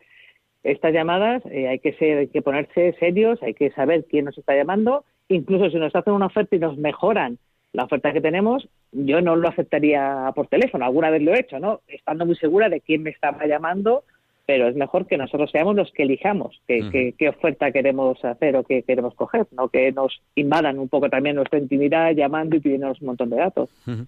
estas llamadas eh, hay que ser, hay que ponerse serios, hay que saber quién nos está llamando. Incluso si nos hacen una oferta y nos mejoran la oferta que tenemos, yo no lo aceptaría por teléfono. Alguna vez lo he hecho, ¿no? Estando muy segura de quién me estaba llamando, pero es mejor que nosotros seamos los que elijamos qué, uh-huh. qué, qué oferta queremos hacer o qué queremos coger, ¿no? Que nos invadan un poco también nuestra intimidad llamando y pidiéndonos un montón de datos. Uh-huh.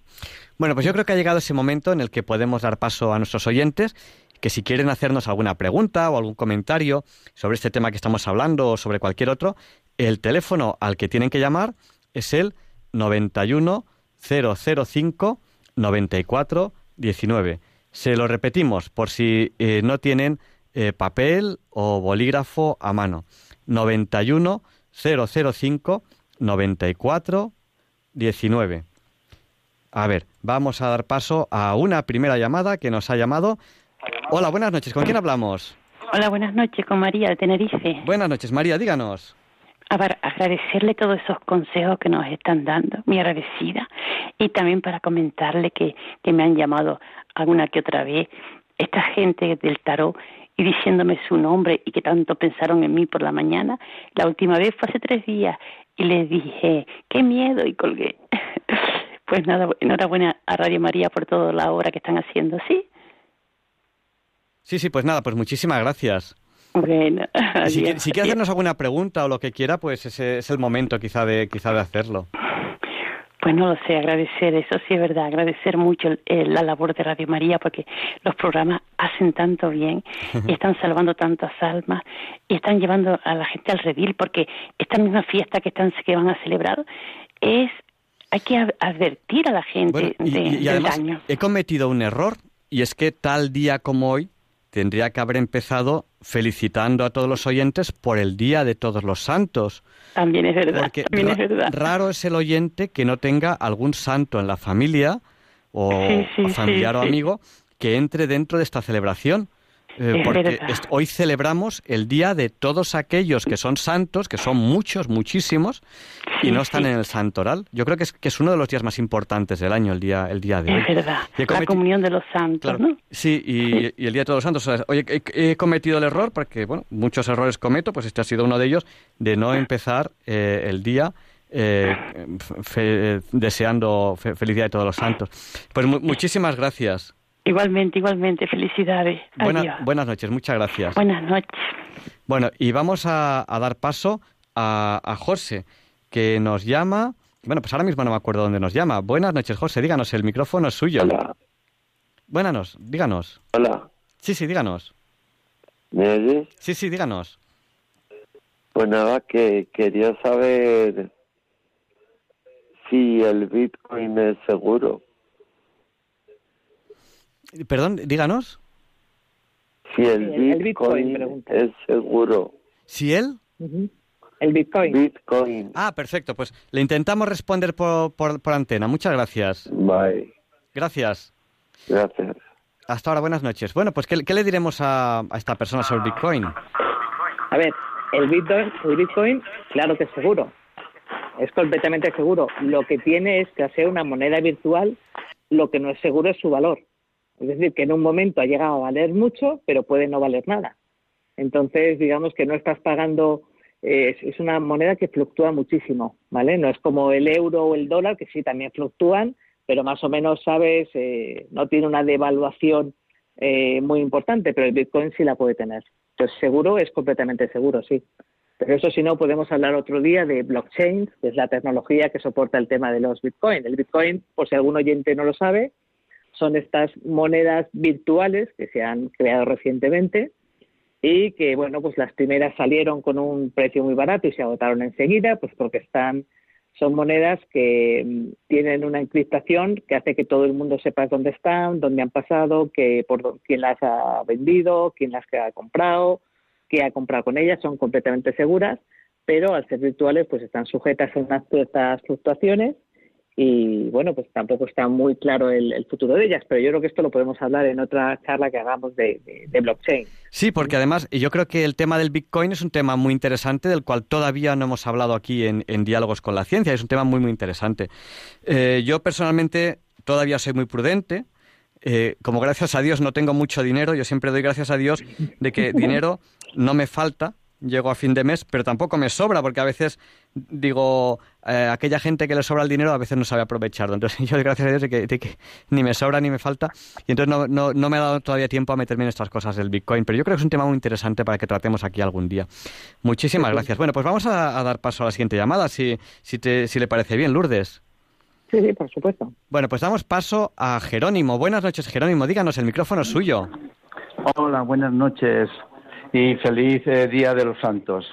Bueno, pues yo creo que ha llegado ese momento en el que podemos dar paso a nuestros oyentes, que si quieren hacernos alguna pregunta o algún comentario sobre este tema que estamos hablando o sobre cualquier otro, el teléfono al que tienen que llamar es el noventa y uno cero cero cinco noventa y cuatro diecinueve. Se lo repetimos por si eh, no tienen eh, papel o bolígrafo a mano. noventa y uno cero cero cinco noventa y cuatro diecinueve. A ver, vamos a dar paso a una primera llamada que nos ha llamado. Hola, buenas noches. ¿Con quién hablamos? Hola, buenas noches. Con María de Tenerife. Buenas noches, María. Díganos. A ver, agradecerle todos esos consejos que nos están dando, muy agradecida, y también para comentarle que, que me han llamado alguna que otra vez esta gente del tarot y diciéndome su nombre y que tanto pensaron en mí por la mañana. La última vez fue hace tres días y les dije, qué miedo, y colgué. Pues nada, enhorabuena a Radio María por toda la obra que están haciendo, ¿sí? Sí, sí, pues nada, pues muchísimas gracias. Bueno, adiós, si, si quiere hacernos alguna pregunta o lo que quiera, pues ese es el momento quizá de quizá de hacerlo. Pues no lo sé, agradecer, eso sí es verdad, agradecer mucho el, el, la labor de Radio María, porque los programas hacen tanto bien y están salvando tantas almas y están llevando a la gente al redil, porque esta misma fiesta que están que van a celebrar es, hay que advertir a la gente, bueno, y, de, y, y del además, daño. He cometido un error, y es que tal día como hoy tendría que haber empezado felicitando a todos los oyentes por el Día de Todos los Santos. También es verdad, porque también ra- es verdad. Raro es el oyente que no tenga algún santo en la familia, o sí, sí, familiar sí, o amigo, sí, que entre dentro de esta celebración. Eh, porque hoy celebramos el día de todos aquellos que son santos, que son muchos, muchísimos, sí, y no están sí. en el santoral. Yo creo que es, que es uno de los días más importantes del año, el día, el día de hoy. Es verdad, cometi... la comunión de los santos, claro, ¿no? Sí y, sí, y el día de todos los santos. O sea, oye, he, he cometido el error, porque bueno, muchos errores cometo, pues este ha sido uno de ellos, de no empezar eh, el día... Eh, fe, eh, deseando fe, felicidad de todos los santos. Pues mu muchísimas gracias. Igualmente, igualmente, felicidades. Buena, buenas noches, muchas gracias. Buenas noches. Bueno, y vamos a, a dar paso a, a José, que nos llama. Bueno, pues ahora mismo no me acuerdo dónde nos llama. Buenas noches, José, díganos, el micrófono es suyo. Hola. Buenas, díganos. Hola. Sí, sí, díganos. ¿Me oyes? Sí, sí, díganos. Pues nada, que quería saber... Sí, el Bitcoin es seguro. Perdón, díganos. Si el Bitcoin, el Bitcoin pregunta. Es seguro. ¿Si él? Uh-huh. El Bitcoin. Bitcoin. Ah, perfecto. Pues le intentamos responder por, por, por antena. Muchas gracias. Bye. Gracias. Gracias. Hasta ahora, buenas noches. Bueno, pues, ¿qué, qué le diremos a, a esta persona sobre Bitcoin? A ver, el Bitcoin, el Bitcoin claro que es seguro. Es completamente seguro. Lo que tiene es que al ser una moneda virtual, lo que no es seguro es su valor. Es decir, que en un momento ha llegado a valer mucho, pero puede no valer nada. Entonces, digamos que no estás pagando... Eh, es una moneda que fluctúa muchísimo, ¿vale? No es como el euro o el dólar, que sí, también fluctúan, pero más o menos, ¿sabes? Eh, no tiene una devaluación eh, muy importante, pero el Bitcoin sí la puede tener. Entonces, seguro es completamente seguro, sí. Pero eso, si no, podemos hablar otro día de blockchain, que es la tecnología que soporta el tema de los bitcoins. El bitcoin, por si algún oyente no lo sabe, son estas monedas virtuales que se han creado recientemente y que, bueno, pues las primeras salieron con un precio muy barato y se agotaron enseguida, pues porque están, son monedas que tienen una encriptación que hace que todo el mundo sepa dónde están, dónde han pasado, que por quién las ha vendido, quién las ha comprado... que ha comprado con ellas, son completamente seguras, pero al ser virtuales pues están sujetas a unas ciertas fluctuaciones y, bueno, pues tampoco está muy claro el, el futuro de ellas, pero yo creo que esto lo podemos hablar en otra charla que hagamos de, de, de blockchain. Sí, porque además yo creo que el tema del Bitcoin es un tema muy interesante del cual todavía no hemos hablado aquí en, en Diálogos con la Ciencia, es un tema muy, muy interesante. Eh, yo personalmente todavía soy muy prudente. Eh, como gracias a Dios no tengo mucho dinero, yo siempre doy gracias a Dios de que dinero no me falta, llego a fin de mes, pero tampoco me sobra, porque a veces, digo, eh, aquella gente que le sobra el dinero a veces no sabe aprovecharlo. Entonces yo doy gracias a Dios de que, de que ni me sobra ni me falta, y entonces no, no, no me ha dado todavía tiempo a meterme en estas cosas del Bitcoin, pero yo creo que es un tema muy interesante para que tratemos aquí algún día. Muchísimas sí. gracias. Bueno, pues vamos a, a dar paso a la siguiente llamada, si, si, te, si le parece bien, Lourdes. Sí, sí, por supuesto. Bueno, pues damos paso a Jerónimo. Buenas noches, Jerónimo. Díganos, el micrófono es suyo. Hola, buenas noches y feliz eh, Día de los Santos,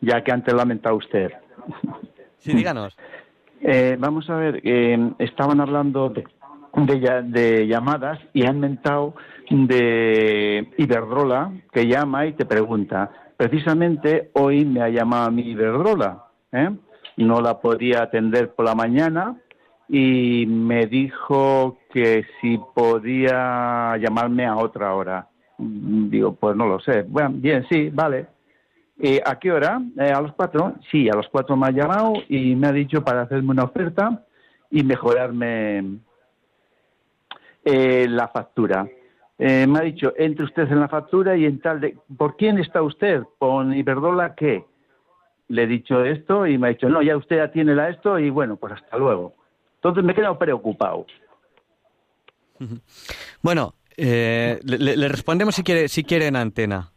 ya que antes lo ha lamentado usted. Sí, díganos. eh, vamos a ver, eh, estaban hablando de, de, de llamadas y han mentado de Iberdrola, que llama y te pregunta. Precisamente hoy me ha llamado a mi Iberdrola, ¿eh? No la podía atender por la mañana... y me dijo que si podía llamarme a otra hora. Digo, pues no lo sé. Bueno, bien, sí, vale. Eh, ¿A qué hora? Eh, ¿A las cuatro? Sí, a las cuatro me ha llamado y me ha dicho para hacerme una oferta y mejorarme eh, la factura. Eh, me ha dicho, entre usted en la factura y en tal de... ¿Por quién está usted? ¿Con Iberdrola qué? Le he dicho esto y me ha dicho, no, ya usted atiende a esto y bueno, pues hasta luego. Entonces me he quedado preocupado. Bueno, eh, le, le respondemos si quiere, si quiere en antena.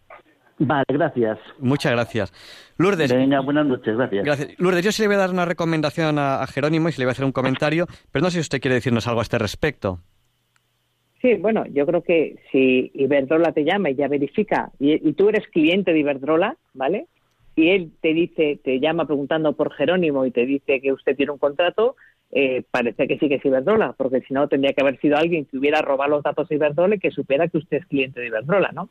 Vale, gracias. Muchas gracias. Lourdes. Venga, buenas noches, gracias. gracias. Lourdes, yo sí le voy a dar una recomendación a, a Jerónimo y sí le voy a hacer un comentario, pero no sé si usted quiere decirnos algo a este respecto. Sí, bueno, yo creo que si Iberdrola te llama y ya verifica, y, y tú eres cliente de Iberdrola, ¿vale? Y él te dice, te llama preguntando por Jerónimo y te dice que usted tiene un contrato... Eh, parece que sí que es Iberdrola, porque si no tendría que haber sido alguien que hubiera robado los datos de Iberdrola y que supiera que usted es cliente de Iberdrola, ¿no?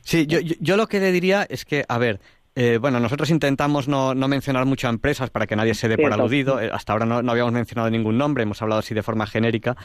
Sí, yo, yo, yo lo que le diría es que, a ver, Eh, bueno, nosotros intentamos no, no mencionar mucho a empresas para que nadie se dé por aludido. Eh, hasta ahora no, no habíamos mencionado ningún nombre, hemos hablado así de forma genérica.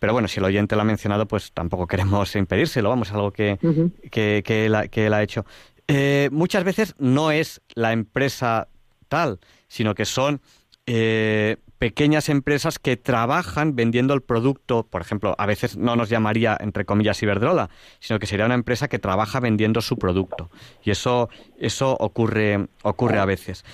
Pero bueno, si el oyente lo ha mencionado, pues tampoco queremos impedírselo, vamos, es algo que, uh-huh. que, que, él ha, que él ha hecho. Eh, muchas veces no es la empresa tal, sino que son eh, pequeñas empresas que trabajan vendiendo el producto. Por ejemplo, a veces no nos llamaría, entre comillas, Iberdrola, sino que sería una empresa que trabaja vendiendo su producto. Y eso, eso ocurre, ocurre a veces.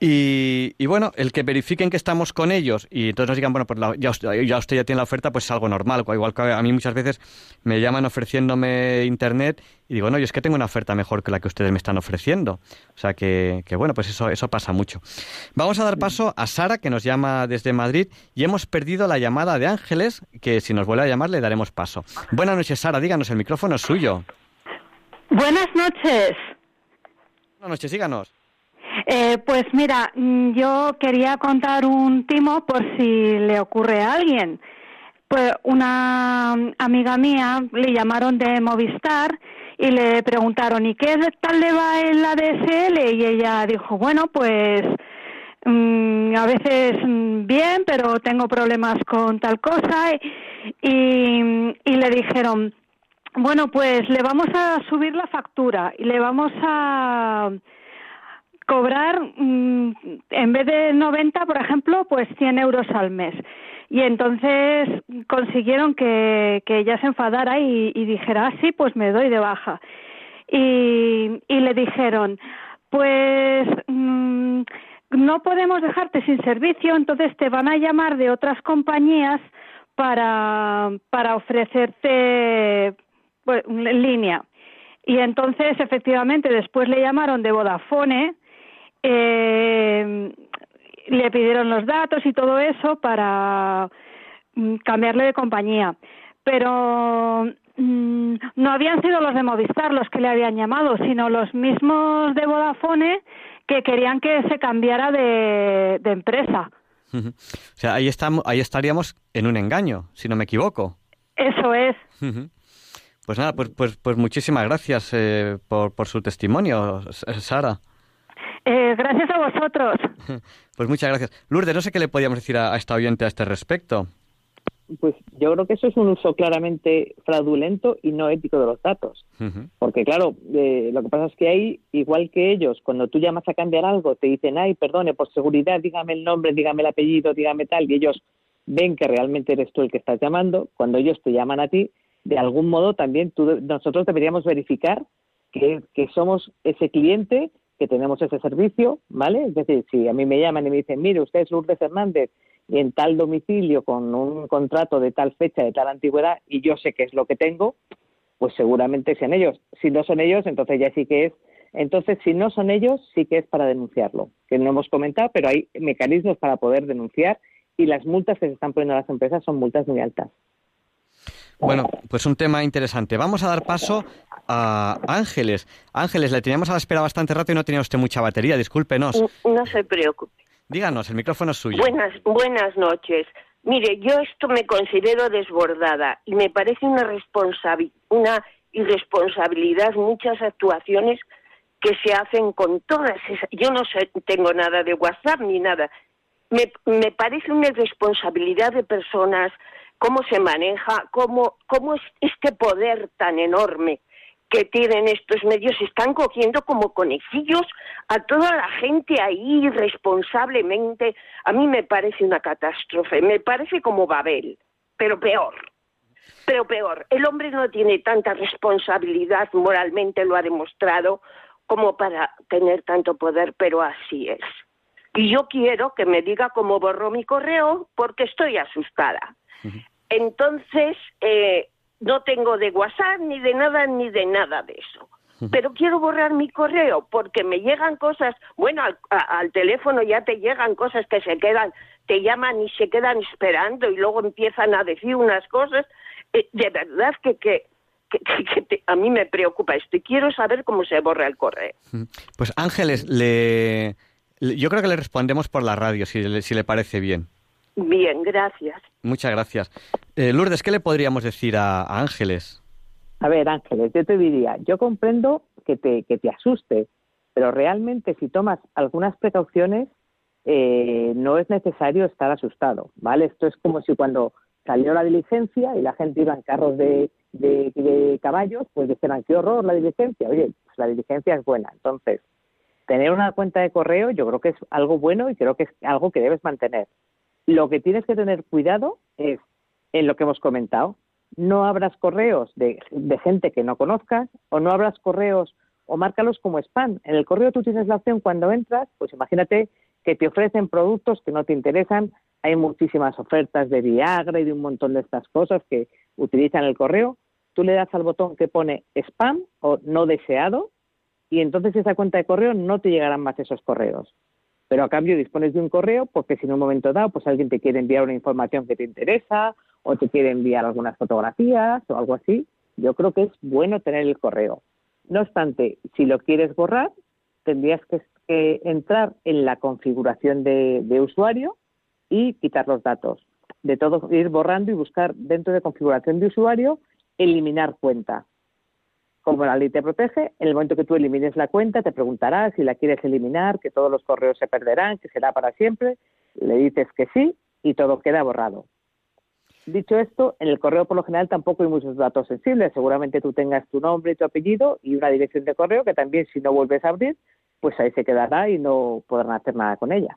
Y, y bueno, el que verifiquen que estamos con ellos y entonces nos digan, bueno, pues la, ya, usted, ya usted ya tiene la oferta, pues es algo normal. Igual que a mí muchas veces me llaman ofreciéndome internet y digo, no, yo es que tengo una oferta mejor que la que ustedes me están ofreciendo. O sea que, que bueno, pues eso, eso pasa mucho. Vamos a dar paso a Sara, que nos llama desde Madrid, y hemos perdido la llamada de Ángeles, que si nos vuelve a llamar le daremos paso. Buenas noches, Sara, díganos, el micrófono es suyo. Buenas noches. Buenas noches, síganos. Eh, pues mira, yo quería contar un timo por si le ocurre a alguien. Pues una amiga mía le llamaron de Movistar y le preguntaron, ¿y qué tal le va el A D S L? Y ella dijo, bueno, pues mmm, a veces bien, pero tengo problemas con tal cosa. Y, y, y le dijeron, bueno, pues le vamos a subir la factura y le vamos a cobrar, mmm, en vez de noventa, por ejemplo, pues cien euros al mes. Y entonces consiguieron que, que ella se enfadara y, y dijera, ah, sí, pues me doy de baja. Y, y le dijeron, pues mmm, no podemos dejarte sin servicio, entonces te van a llamar de otras compañías para, para ofrecerte, pues, en línea. Y entonces, efectivamente, después le llamaron de Vodafone. Eh, le pidieron los datos y todo eso para mm, cambiarle de compañía, pero mm, no habían sido los de Movistar los que le habían llamado, sino los mismos de Vodafone que querían que se cambiara de, de empresa. O sea, ahí, estamos, ahí estaríamos en un engaño, si no me equivoco. Eso es. Pues nada, pues, pues, pues muchísimas gracias eh, por, por su testimonio, Sara. Eh, gracias a vosotros. Pues muchas gracias. Lourdes, no sé qué le podíamos decir a, a esta oyente a este respecto. Pues yo creo que eso es un uso claramente fraudulento y no ético de los datos. Uh-huh. Porque claro, eh, lo que pasa es que ahí, igual que ellos, cuando tú llamas a cambiar algo, te dicen, ay, perdone, por seguridad, dígame el nombre, dígame el apellido, dígame tal, y ellos ven que realmente eres tú el que estás llamando. Cuando ellos te llaman a ti, de algún modo también tú, nosotros deberíamos verificar que, que somos ese cliente, que tenemos ese servicio, ¿vale? Es decir, si a mí me llaman y me dicen, mire, usted es Lourdes Hernández y en tal domicilio con un contrato de tal fecha, de tal antigüedad, y yo sé qué es lo que tengo, pues seguramente sean ellos. Si no son ellos, entonces ya sí que es. Entonces, si no son ellos, sí que es para denunciarlo, que no hemos comentado, pero hay mecanismos para poder denunciar y las multas que se están poniendo a las empresas son multas muy altas. Bueno, pues un tema interesante. Vamos a dar paso a Ángeles. Ángeles, le teníamos a la espera bastante rato y no tenía usted mucha batería, discúlpenos. No, no se preocupe. Díganos, el micrófono es suyo. Buenas, buenas noches. Mire, yo esto me considero desbordada y me parece una, responsabil- una irresponsabilidad muchas actuaciones que se hacen con todas esas. Yo no sé, tengo nada de WhatsApp ni nada. Me, me parece una irresponsabilidad de personas. Cómo se maneja, cómo, cómo es este poder tan enorme que tienen estos medios. Están cogiendo como conejillos a toda la gente ahí irresponsablemente. A mí me parece una catástrofe, me parece como Babel, pero peor, pero peor. El hombre no tiene tanta responsabilidad, moralmente lo ha demostrado, como para tener tanto poder, pero así es. Y yo quiero que me diga cómo borró mi correo, porque estoy asustada. Entonces, eh, no tengo de WhatsApp ni de nada, ni de nada de eso. Pero quiero borrar mi correo porque me llegan cosas, bueno, al, a, al teléfono ya te llegan cosas que se quedan, te llaman y se quedan esperando y luego empiezan a decir unas cosas. Eh, de verdad que... que Que, que te, a mí me preocupa esto y quiero saber cómo se borra el correo. Pues Ángeles, le, yo creo que le respondemos por la radio, si le, si le parece bien. Bien, gracias. Muchas gracias. Eh, Lourdes, ¿qué le podríamos decir a, a Ángeles? A ver, Ángeles, yo te diría, yo comprendo que te, que te asuste, pero realmente si tomas algunas precauciones eh, no es necesario estar asustado, ¿vale? Esto es como si cuando salió la diligencia y la gente iba en carros de, de, de caballos, pues dijeran, qué horror la diligencia. Oye, pues la diligencia es buena. Entonces, tener una cuenta de correo yo creo que es algo bueno y creo que es algo que debes mantener. Lo que tienes que tener cuidado es en lo que hemos comentado. No abras correos de, de gente que no conozcas, o no abras correos o márcalos como spam. En el correo tú tienes la opción cuando entras, pues imagínate que te ofrecen productos que no te interesan. Hay muchísimas ofertas de Viagra y de un montón de estas cosas que utilizan el correo. Tú le das al botón que pone spam o no deseado y entonces esa cuenta de correo no te llegarán más esos correos. Pero a cambio dispones de un correo porque si en un momento dado pues alguien te quiere enviar una información que te interesa o te quiere enviar algunas fotografías o algo así, yo creo que es bueno tener el correo. No obstante, si lo quieres borrar, tendrías que, que entrar en la configuración de, de usuario y quitar los datos. De todo, ir borrando y buscar dentro de configuración de usuario, eliminar cuenta. Como la ley te protege, en el momento que tú elimines la cuenta, te preguntará si la quieres eliminar, que todos los correos se perderán, que será para siempre. Le dices que sí y todo queda borrado. Dicho esto, en el correo por lo general tampoco hay muchos datos sensibles. Seguramente tú tengas tu nombre y tu apellido y una dirección de correo que también, si no vuelves a abrir, pues ahí se quedará y no podrán hacer nada con ella.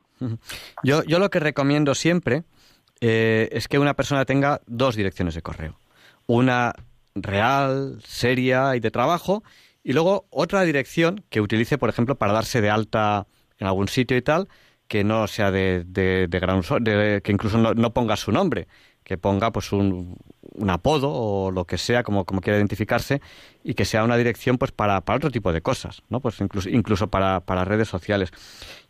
Yo, yo lo que recomiendo siempre eh, es que una persona tenga dos direcciones de correo. Una real, seria y de trabajo, y luego otra dirección que utilice, por ejemplo, para darse de alta en algún sitio y tal, que no sea de, de, de gran uso, de, que incluso no, no ponga su nombre, que ponga pues un, un apodo o lo que sea, como, como quiera identificarse, y que sea una dirección pues para, para otro tipo de cosas, ¿no? Pues incluso, incluso para, para redes sociales.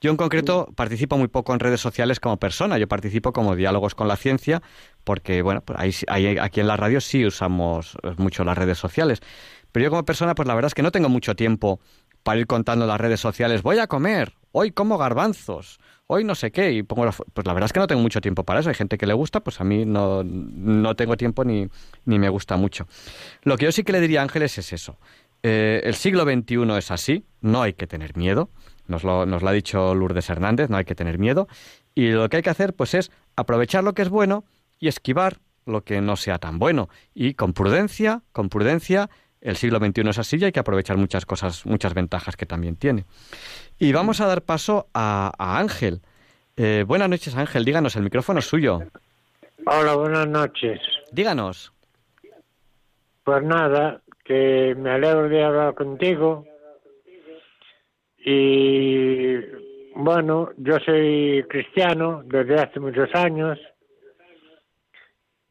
Yo en concreto participo muy poco en redes sociales como persona, yo participo como Diálogos con la Ciencia, porque bueno, pues ahí, ahí, aquí en la radio sí usamos mucho las redes sociales, pero yo como persona pues la verdad es que no tengo mucho tiempo para ir contando las redes sociales, voy a comer, hoy como garbanzos, hoy no sé qué, y pongo la, pues la verdad es que no tengo mucho tiempo para eso, hay gente que le gusta, pues a mí no, no tengo tiempo ni, ni me gusta mucho. Lo que yo sí que le diría a Ángeles es eso, eh, el siglo veintiuno es así, no hay que tener miedo, nos lo, nos lo ha dicho Lourdes Hernández, no hay que tener miedo, y lo que hay que hacer pues es aprovechar lo que es bueno y esquivar lo que no sea tan bueno, y con prudencia, con prudencia, el siglo veintiuno es así y hay que aprovechar muchas cosas, muchas ventajas que también tiene. Y vamos a dar paso a, a Ángel. Eh, buenas noches, Ángel. Díganos, el micrófono es suyo. Hola, buenas noches. Díganos. Pues nada, que me alegro de hablar contigo. Y bueno, yo soy cristiano desde hace muchos años.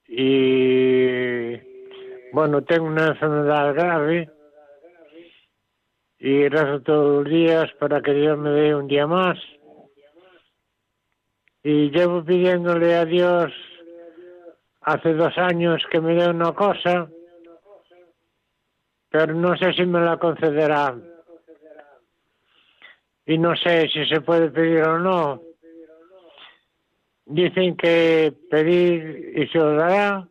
Y bueno, tengo una enfermedad grave y rezo todos los días para que Dios me dé un día más. Y llevo pidiéndole a Dios hace dos años que me dé una cosa, pero no sé si me la concederá. Y no sé si se puede pedir o no. Dicen que pedir y se lo dará,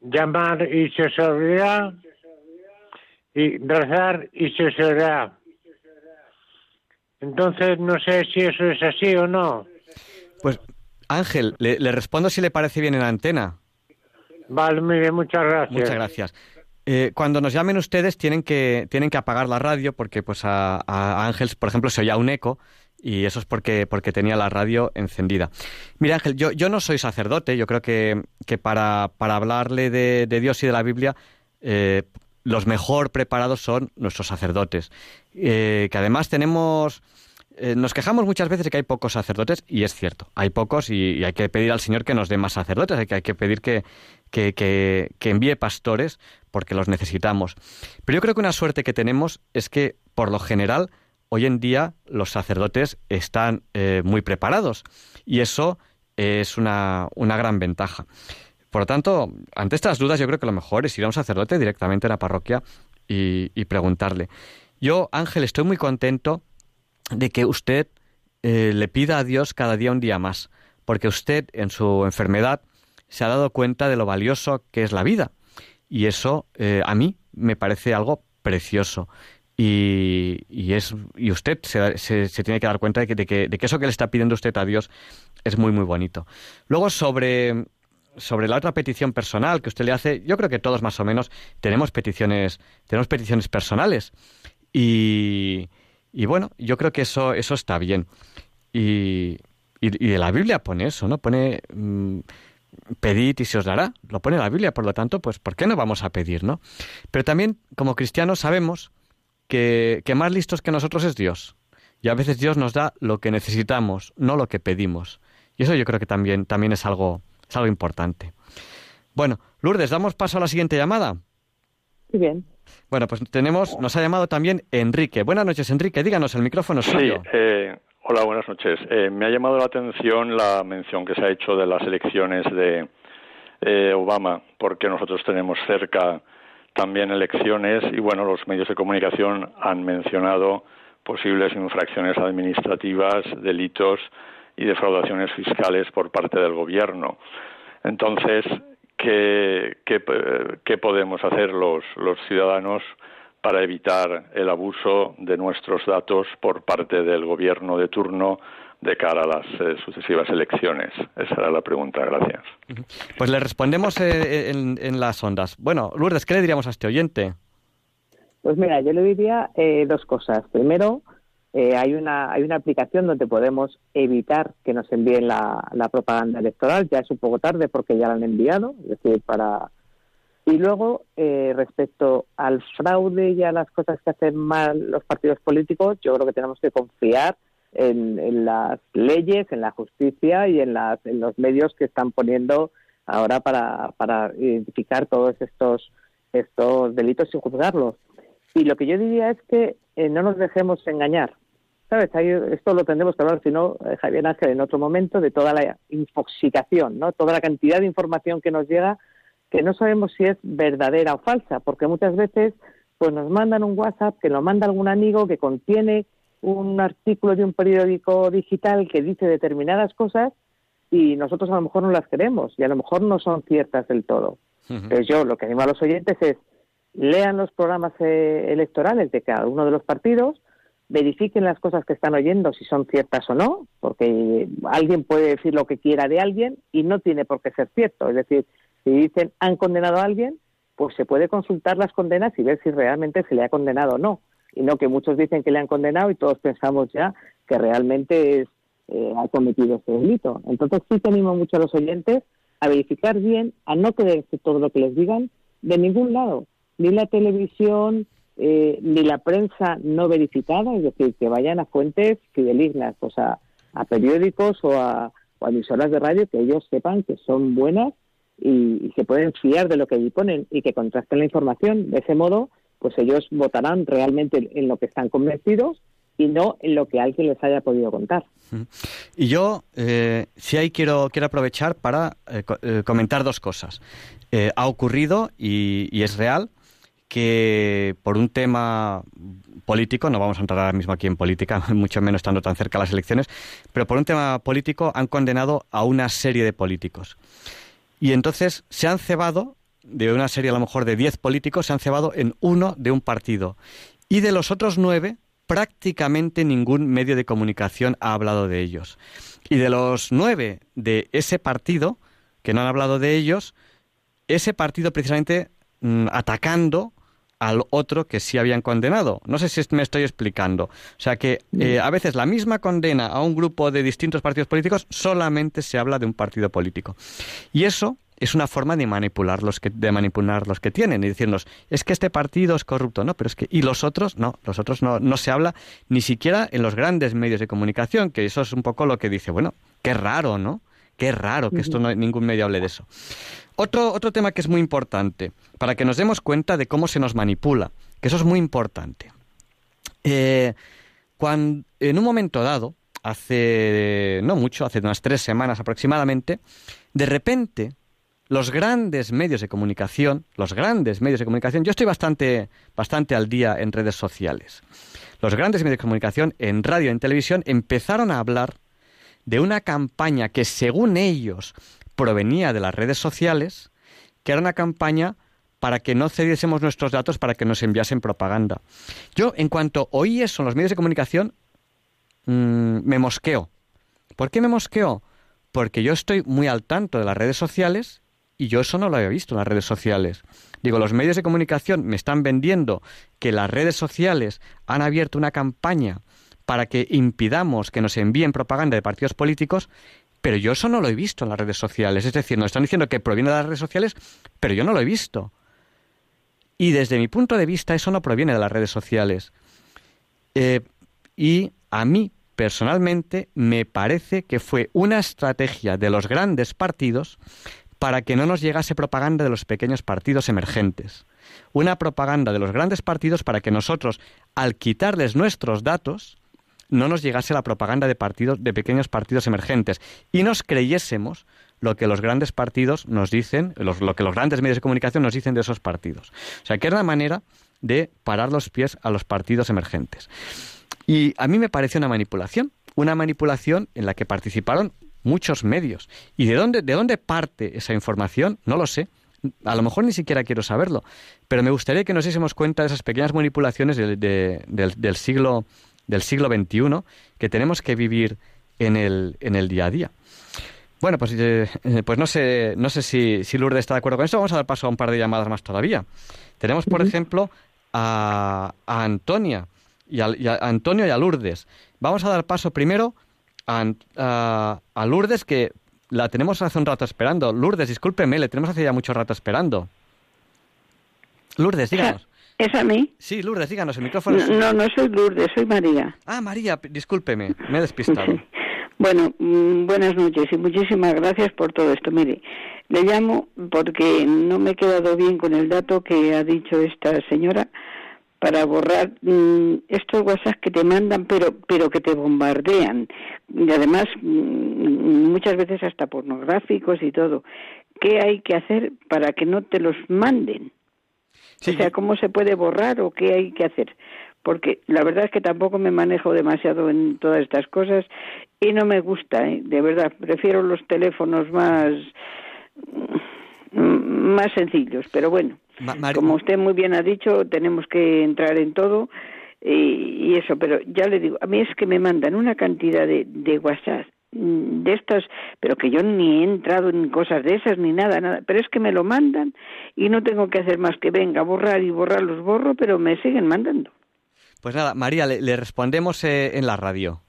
llamar y se os olvidará, y rezar y se os olvidará. Entonces no sé si eso es así o no. Pues Ángel, le, le respondo si le parece bien en la antena. Vale, mire, muchas gracias. Muchas gracias. Eh, cuando nos llamen ustedes tienen que tienen que apagar la radio porque pues a, a Ángel, por ejemplo, se oía un eco. Y eso es porque, porque tenía la radio encendida. Mira, Ángel, yo, yo no soy sacerdote. Yo creo que, que para, para hablarle de, de Dios y de la Biblia, eh, los mejor preparados son nuestros sacerdotes. Eh, que además tenemos... Eh, nos quejamos muchas veces de que hay pocos sacerdotes, y es cierto, hay pocos y, y hay que pedir al Señor que nos dé más sacerdotes, hay que, hay que pedir que, que, que, que envíe pastores porque los necesitamos. Pero yo creo que una suerte que tenemos es que, por lo general... Hoy en día los sacerdotes están eh, muy preparados y eso es una, una gran ventaja. Por lo tanto, ante estas dudas yo creo que lo mejor es ir a un sacerdote directamente a la parroquia y, y preguntarle. Yo, Ángel, estoy muy contento de que usted eh, le pida a Dios cada día un día más, porque usted en su enfermedad se ha dado cuenta de lo valioso que es la vida y eso eh, a mí me parece algo precioso. Y, y, es, y usted se, se, se tiene que dar cuenta de que, de, que, de que eso que le está pidiendo usted a Dios es muy, muy bonito. Luego, sobre, sobre la otra petición personal que usted le hace, yo creo que todos más o menos tenemos peticiones, tenemos peticiones personales. Y, y bueno, yo creo que eso, eso está bien. Y, y, y de la Biblia pone eso, ¿no? Pone... Mmm, pedid y se os dará. Lo pone la Biblia, por lo tanto, pues ¿por qué no vamos a pedir, no? Pero también, como cristianos, sabemos que, que más listos que nosotros es Dios. Y a veces Dios nos da lo que necesitamos, no lo que pedimos. Y eso yo creo que también, también es algo, es algo importante. Bueno, Lourdes, damos paso a la siguiente llamada. Muy bien. Bueno, pues tenemos, nos ha llamado también Enrique. Buenas noches, Enrique. Díganos, el micrófono es suyo. Sí, eh... Hola, buenas noches. Eh, me ha llamado la atención la mención que se ha hecho de las elecciones de eh, Obama, porque nosotros tenemos cerca también elecciones y, bueno, los medios de comunicación han mencionado posibles infracciones administrativas, delitos y defraudaciones fiscales por parte del gobierno. Entonces, ¿qué, qué, qué podemos hacer los, los ciudadanos para evitar el abuso de nuestros datos por parte del gobierno de turno de cara a las eh, sucesivas elecciones? Esa era la pregunta, gracias. Pues le respondemos eh, en, en las ondas. Bueno, Lourdes, ¿qué le diríamos a este oyente? Pues mira, yo le diría eh, dos cosas. Primero, eh, hay una hay una aplicación donde podemos evitar que nos envíen la, la propaganda electoral. Ya es un poco tarde porque ya la han enviado, es decir, para... Y luego, eh, respecto al fraude y a las cosas que hacen mal los partidos políticos, yo creo que tenemos que confiar en, en las leyes, en la justicia y en, las, en los medios que están poniendo ahora para, para identificar todos estos, estos delitos y juzgarlos. Y lo que yo diría es que eh, no nos dejemos engañar. ¿Sabes? Ahí, esto lo tendremos que hablar, si no, eh, Javier Ángel, en otro momento, de toda la infoxicación, ¿no? Toda la cantidad de información que nos llega, que no sabemos si es verdadera o falsa, porque muchas veces pues nos mandan un WhatsApp que lo manda algún amigo que contiene un artículo de un periódico digital que dice determinadas cosas y nosotros a lo mejor no las creemos y a lo mejor no son ciertas del todo. Uh-huh. Entonces yo lo que animo a los oyentes es lean los programas eh, electorales de cada uno de los partidos, verifiquen las cosas que están oyendo si son ciertas o no, porque alguien puede decir lo que quiera de alguien y no tiene por qué ser cierto, es decir, si dicen han condenado a alguien, pues se puede consultar las condenas y ver si realmente se le ha condenado o no. Y no que muchos dicen que le han condenado y todos pensamos ya que realmente es, eh, ha cometido ese delito. Entonces sí te animo mucho a los oyentes a verificar bien, a no creerse todo lo que les digan de ningún lado. Ni la televisión, eh, ni la prensa no verificada, es decir, que vayan a fuentes fidelignas, o sea, a periódicos o a, o a emisoras de radio que ellos sepan que son buenas y se pueden fiar de lo que allí ponen y que contrasten la información. De ese modo, pues ellos votarán realmente en lo que están convencidos y no en lo que alguien les haya podido contar. Y yo, eh, si hay, quiero, quiero aprovechar para eh, comentar dos cosas. Eh, ha ocurrido, y, y es real, que por un tema político, no vamos a entrar ahora mismo aquí en política, mucho menos estando tan cerca las elecciones, pero por un tema político han condenado a una serie de políticos. Y entonces se han cebado, de una serie a lo mejor de diez políticos, se han cebado en uno de un partido. Y de los otros nueve, prácticamente ningún medio de comunicación ha hablado de ellos. Y de los nueve de ese partido, que no han hablado de ellos, ese partido precisamente mmm, atacando al otro que sí habían condenado. No sé si me estoy explicando. O sea que eh, a veces la misma condena a un grupo de distintos partidos políticos, solamente se habla de un partido político. Y eso es una forma de manipular los que, de manipular los que tienen y decirnos, es que este partido es corrupto, no, pero es que... Y los otros, no, los otros no, no se habla ni siquiera en los grandes medios de comunicación, que eso es un poco lo que dice, bueno, qué raro, ¿no? Qué raro que esto no, ningún medio hable de eso. Otro, otro tema que es muy importante, para que nos demos cuenta de cómo se nos manipula, que eso es muy importante. Eh, cuando, en un momento dado, hace no mucho, hace unas tres semanas aproximadamente, de repente los grandes medios de comunicación, los grandes medios de comunicación, yo estoy bastante, bastante al día en redes sociales, los grandes medios de comunicación en radio y en televisión empezaron a hablar de una campaña que, según ellos, provenía de las redes sociales, que era una campaña para que no cediésemos nuestros datos para que nos enviasen propaganda. Yo, en cuanto oí eso en los medios de comunicación, mmm, me mosqueo. ¿Por qué me mosqueo? Porque yo estoy muy al tanto de las redes sociales y yo eso no lo había visto en las redes sociales. Digo, los medios de comunicación me están vendiendo que las redes sociales han abierto una campaña para que impidamos que nos envíen propaganda de partidos políticos, pero yo eso no lo he visto en las redes sociales. Es decir, nos están diciendo que proviene de las redes sociales, pero yo no lo he visto. Y desde mi punto de vista, eso no proviene de las redes sociales. Eh, y a mí, personalmente, me parece que fue una estrategia de los grandes partidos para que no nos llegase propaganda de los pequeños partidos emergentes. Una propaganda de los grandes partidos para que nosotros, al quitarles nuestros datos, no nos llegase la propaganda de partidos, de pequeños partidos emergentes, y nos creyésemos lo que los grandes partidos nos dicen, los, lo que los grandes medios de comunicación nos dicen de esos partidos. O sea, que era una manera de parar los pies a los partidos emergentes. Y a mí me parece una manipulación, una manipulación en la que participaron muchos medios. ¿Y de dónde, de dónde parte esa información? No lo sé. A lo mejor ni siquiera quiero saberlo, pero me gustaría que nos diésemos cuenta de esas pequeñas manipulaciones de, de, de, del siglo del siglo veintiuno que tenemos que vivir en el, en el día a día. Bueno, pues, eh, pues no sé no sé si, si Lourdes está de acuerdo con eso. Vamos a dar paso a un par de llamadas más todavía. Tenemos, por uh-huh. ejemplo, a, a Antonia y a, y a Antonio y a Lourdes. Vamos a dar paso primero a, a, a Lourdes, que la tenemos hace un rato esperando. Lourdes, discúlpeme, le tenemos hace ya mucho rato esperando. Lourdes, díganos. ¿Es a mí? Sí, Lourdes, díganos, el micrófono es... No, no, no soy Lourdes, soy María. Ah, María, discúlpeme, me he despistado. Sí. Bueno, buenas noches y muchísimas gracias por todo esto. Mire, le llamo porque no me he quedado bien con el dato que ha dicho esta señora para borrar mmm, estos WhatsApp que te mandan, pero pero que te bombardean. Y además, mmm, muchas veces hasta pornográficos y todo. ¿Qué hay que hacer para que no te los manden? Sí. O sea, ¿cómo se puede borrar o qué hay que hacer? Porque la verdad es que tampoco me manejo demasiado en todas estas cosas y no me gusta, ¿eh? De verdad, prefiero los teléfonos más, más sencillos. Pero bueno, Ma- Mar- como usted muy bien ha dicho, tenemos que entrar en todo y, y eso. Pero ya le digo, a mí es que me mandan una cantidad de, de WhatsApp de estas, pero que yo ni he entrado en cosas de esas ni nada, nada, pero es que me lo mandan y no tengo que hacer más que venga, borrar y borrar, los borro, pero me siguen mandando. Pues nada, María, le, le respondemos eh, en la radio.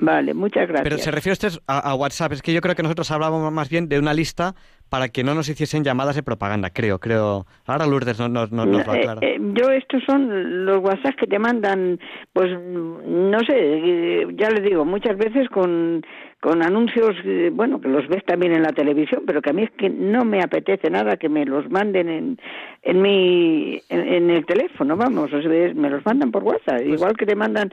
Vale, muchas gracias. Pero se refiere usted a, a WhatsApp, es que yo creo que nosotros hablábamos más bien de una lista para que no nos hiciesen llamadas de propaganda, creo, creo. Ahora Lourdes no, no, no, nos lo aclara. Eh, eh, yo, estos son los WhatsApp que te mandan, pues, no sé, ya les digo, muchas veces con, con anuncios, bueno, que los ves también en la televisión, pero que a mí es que no me apetece nada que me los manden en, en mi, en, en el teléfono, vamos, o sea, me los mandan por WhatsApp, pues, igual que te mandan,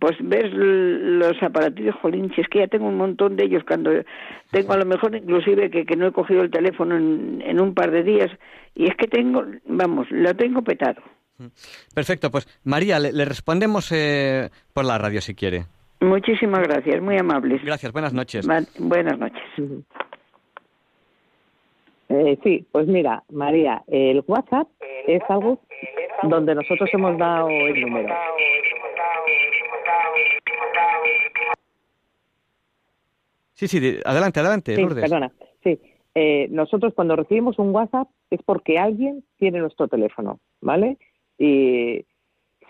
pues, ves los aparatos. Jolín, si es que ya tengo un montón de ellos, cuando tengo a lo mejor inclusive que, que no he cogido el teléfono en, en un par de días, y es que tengo, vamos, lo tengo petado. Perfecto, pues María, le, le respondemos eh, por la radio si quiere. Muchísimas gracias, muy amables. Gracias, buenas noches. Ma- buenas noches. Uh-huh. Eh, sí, pues mira, María, el WhatsApp es algo donde nosotros hemos dado el número. Sí, sí, adelante, adelante, sí, Lourdes. Perdona, sí. Eh, nosotros cuando recibimos un WhatsApp es porque alguien tiene nuestro teléfono, ¿vale? Y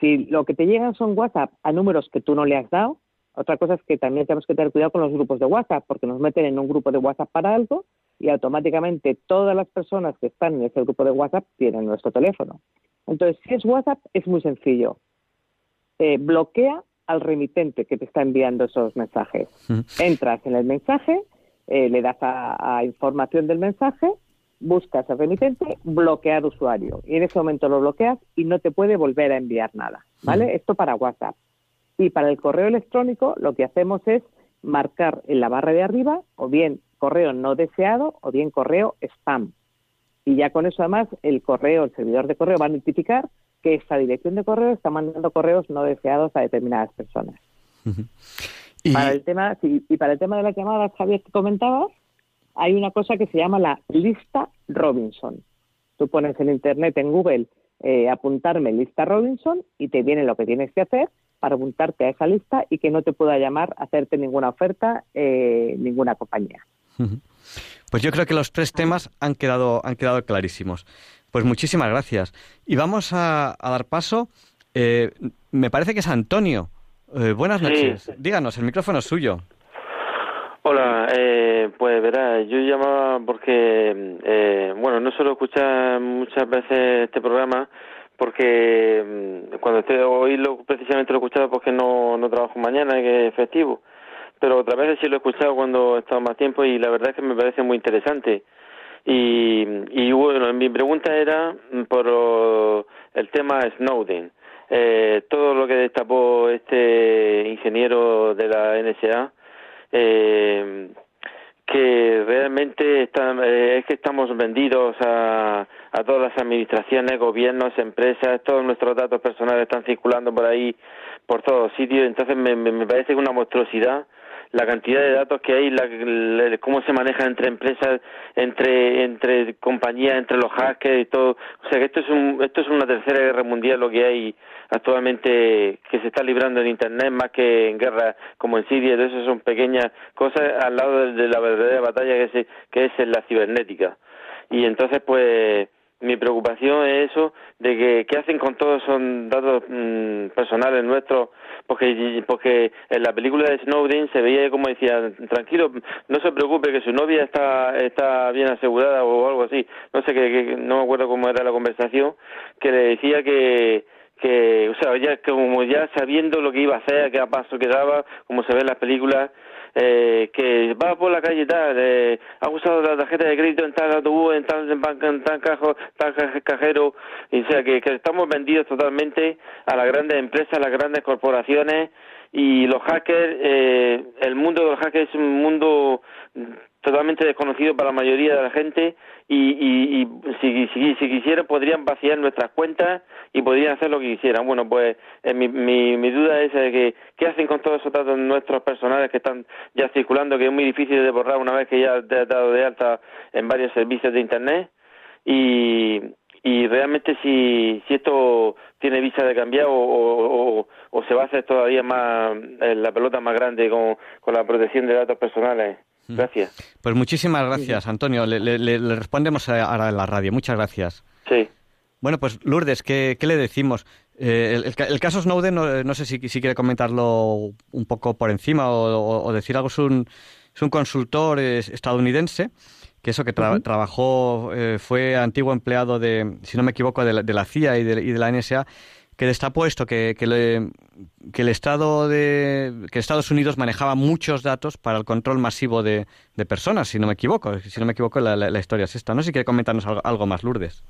si lo que te llegan son WhatsApp a números que tú no le has dado, otra cosa es que también tenemos que tener cuidado con los grupos de WhatsApp, porque nos meten en un grupo de WhatsApp para algo y automáticamente todas las personas que están en ese grupo de WhatsApp tienen nuestro teléfono. Entonces, si es WhatsApp, es muy sencillo. Eh, bloquea al remitente que te está enviando esos mensajes. Entras en el mensaje, eh, le das a, a información del mensaje, buscas al remitente, bloquear usuario. Y en ese momento lo bloqueas y no te puede volver a enviar nada, ¿vale? Uh-huh. Esto para WhatsApp. Y para el correo electrónico lo que hacemos es marcar en la barra de arriba o bien correo no deseado o bien correo spam. Y ya con eso además el correo, el servidor de correo va a notificar que esta dirección de correo está mandando correos no deseados a determinadas personas. Uh-huh. Y... Para el tema, sí, y para el tema de las llamadas, Javier, que comentabas, hay una cosa que se llama la lista Robinson. Tú pones en Internet, en Google, eh, apuntarme lista Robinson y te viene lo que tienes que hacer para apuntarte a esa lista y que no te pueda llamar a hacerte ninguna oferta, eh, ninguna compañía. Pues yo creo que los tres temas han quedado, han quedado clarísimos. Pues muchísimas gracias. Y vamos a, a dar paso, eh, me parece que es Antonio. Eh, buenas noches. Sí. Díganos, el micrófono es suyo. Hola, eh, pues verás, yo llamaba porque, eh, bueno, no suelo escuchar muchas veces este programa porque cuando estoy, hoy lo, precisamente lo he escuchado porque no, no trabajo mañana, que es festivo, pero otras veces sí lo he escuchado cuando he estado más tiempo y la verdad es que me parece muy interesante. Y, y bueno, mi pregunta era por el tema Snowden. Eh, todo lo que destapó este ingeniero de la N S A, Eh, que realmente está, eh, es que estamos vendidos a, a todas las administraciones, gobiernos, empresas, todos nuestros datos personales están circulando por ahí, por todos sitios. Entonces me, me parece una monstruosidad la cantidad de datos que hay, la, la, cómo se maneja entre empresas, entre entre compañías, entre los hackers y todo. O sea que esto es un, esto es una tercera guerra mundial lo que hay actualmente, que se está librando en Internet, más que en guerras como en Siria. Todo eso son pequeñas cosas al lado de la verdadera batalla que es, que es en la cibernética. Y entonces, pues, mi preocupación es eso, de que qué hacen con todos esos datos mmm, personales nuestros, porque porque en la película de Snowden se veía como decía, tranquilo, no se preocupe que su novia está está bien asegurada o algo así, no sé, que, que no me acuerdo cómo era la conversación, que le decía que que o sea ya como ya sabiendo lo que iba a hacer, qué paso que daba, como se ve en las películas, eh, que va por la calle tal, eh, ha usado la tarjeta de crédito en tal autobús, en tal en banca, en tal cajo, tal cajero, y o sea que, que estamos vendidos totalmente a las grandes empresas, a las grandes corporaciones y los hackers. Eh, el mundo de los hackers es un mundo totalmente desconocido para la mayoría de la gente y, y, y si, si, si quisieran podrían vaciar nuestras cuentas y podrían hacer lo que quisieran. Bueno, pues eh, mi, mi, mi duda es eh, que qué hacen con todos esos datos nuestros personales que están ya circulando, que es muy difícil de borrar una vez que ya te has dado de alta en varios servicios de Internet, y, y realmente si, si esto tiene visa de cambiar o, o, o, o se va a hacer todavía más eh, la pelota más grande con, con la protección de datos personales. Gracias. Pues muchísimas gracias, Antonio. Le, le, le respondemos ahora en la radio. Muchas gracias. Sí. Bueno, pues Lourdes, ¿qué, qué le decimos? Eh, el, el caso Snowden, no, no sé si, si quiere comentarlo un poco por encima o, o, o decir algo. Es un, es un consultor estadounidense que eso que tra- uh-huh. trabajó, eh, fue antiguo empleado de, si no me equivoco, de la, de la C I A y de, y de la N S A, que destapó esto, que, que, le, que el Estado de que Estados Unidos manejaba muchos datos para el control masivo de, de personas, si no me equivoco. Si no me equivoco, la, la, la historia es esta. No sé si quiere comentarnos algo, algo más, Lourdes.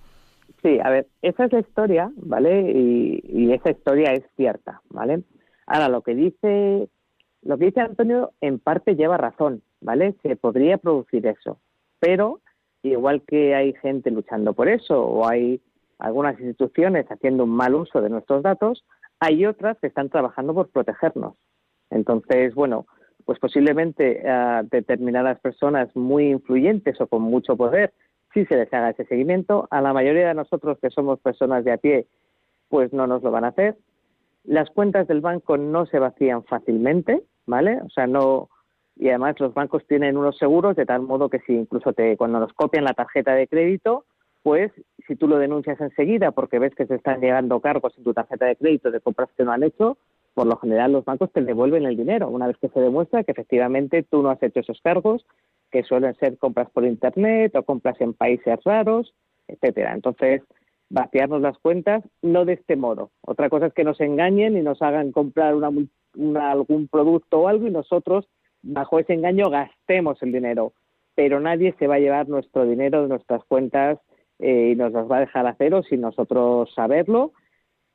Sí, a ver, esa es la historia, ¿vale? Y, y esa historia es cierta, ¿vale? Ahora, lo que dice lo que dice Antonio en parte lleva razón, ¿vale? Se podría producir eso, pero igual que hay gente luchando por eso o hay algunas instituciones haciendo un mal uso de nuestros datos, hay otras que están trabajando por protegernos. Entonces, bueno, pues posiblemente a determinadas personas muy influyentes o con mucho poder, sí se les haga ese seguimiento. A la mayoría de nosotros que somos personas de a pie, pues no nos lo van a hacer. Las cuentas del banco no se vacían fácilmente, ¿vale? O sea, no... Y además los bancos tienen unos seguros de tal modo que si incluso te cuando nos copian la tarjeta de crédito, pues si tú lo denuncias enseguida porque ves que se están llegando cargos en tu tarjeta de crédito de compras que no han hecho, por lo general los bancos te devuelven el dinero una vez que se demuestra que efectivamente tú no has hecho esos cargos, que suelen ser compras por Internet o compras en países raros, etcétera. Entonces, vaciarnos las cuentas, no de este modo. Otra cosa es que nos engañen y nos hagan comprar una, una, algún producto o algo y nosotros, bajo ese engaño, gastemos el dinero. Pero nadie se va a llevar nuestro dinero de nuestras cuentas Eh, y nos las va a dejar a cero sin nosotros saberlo,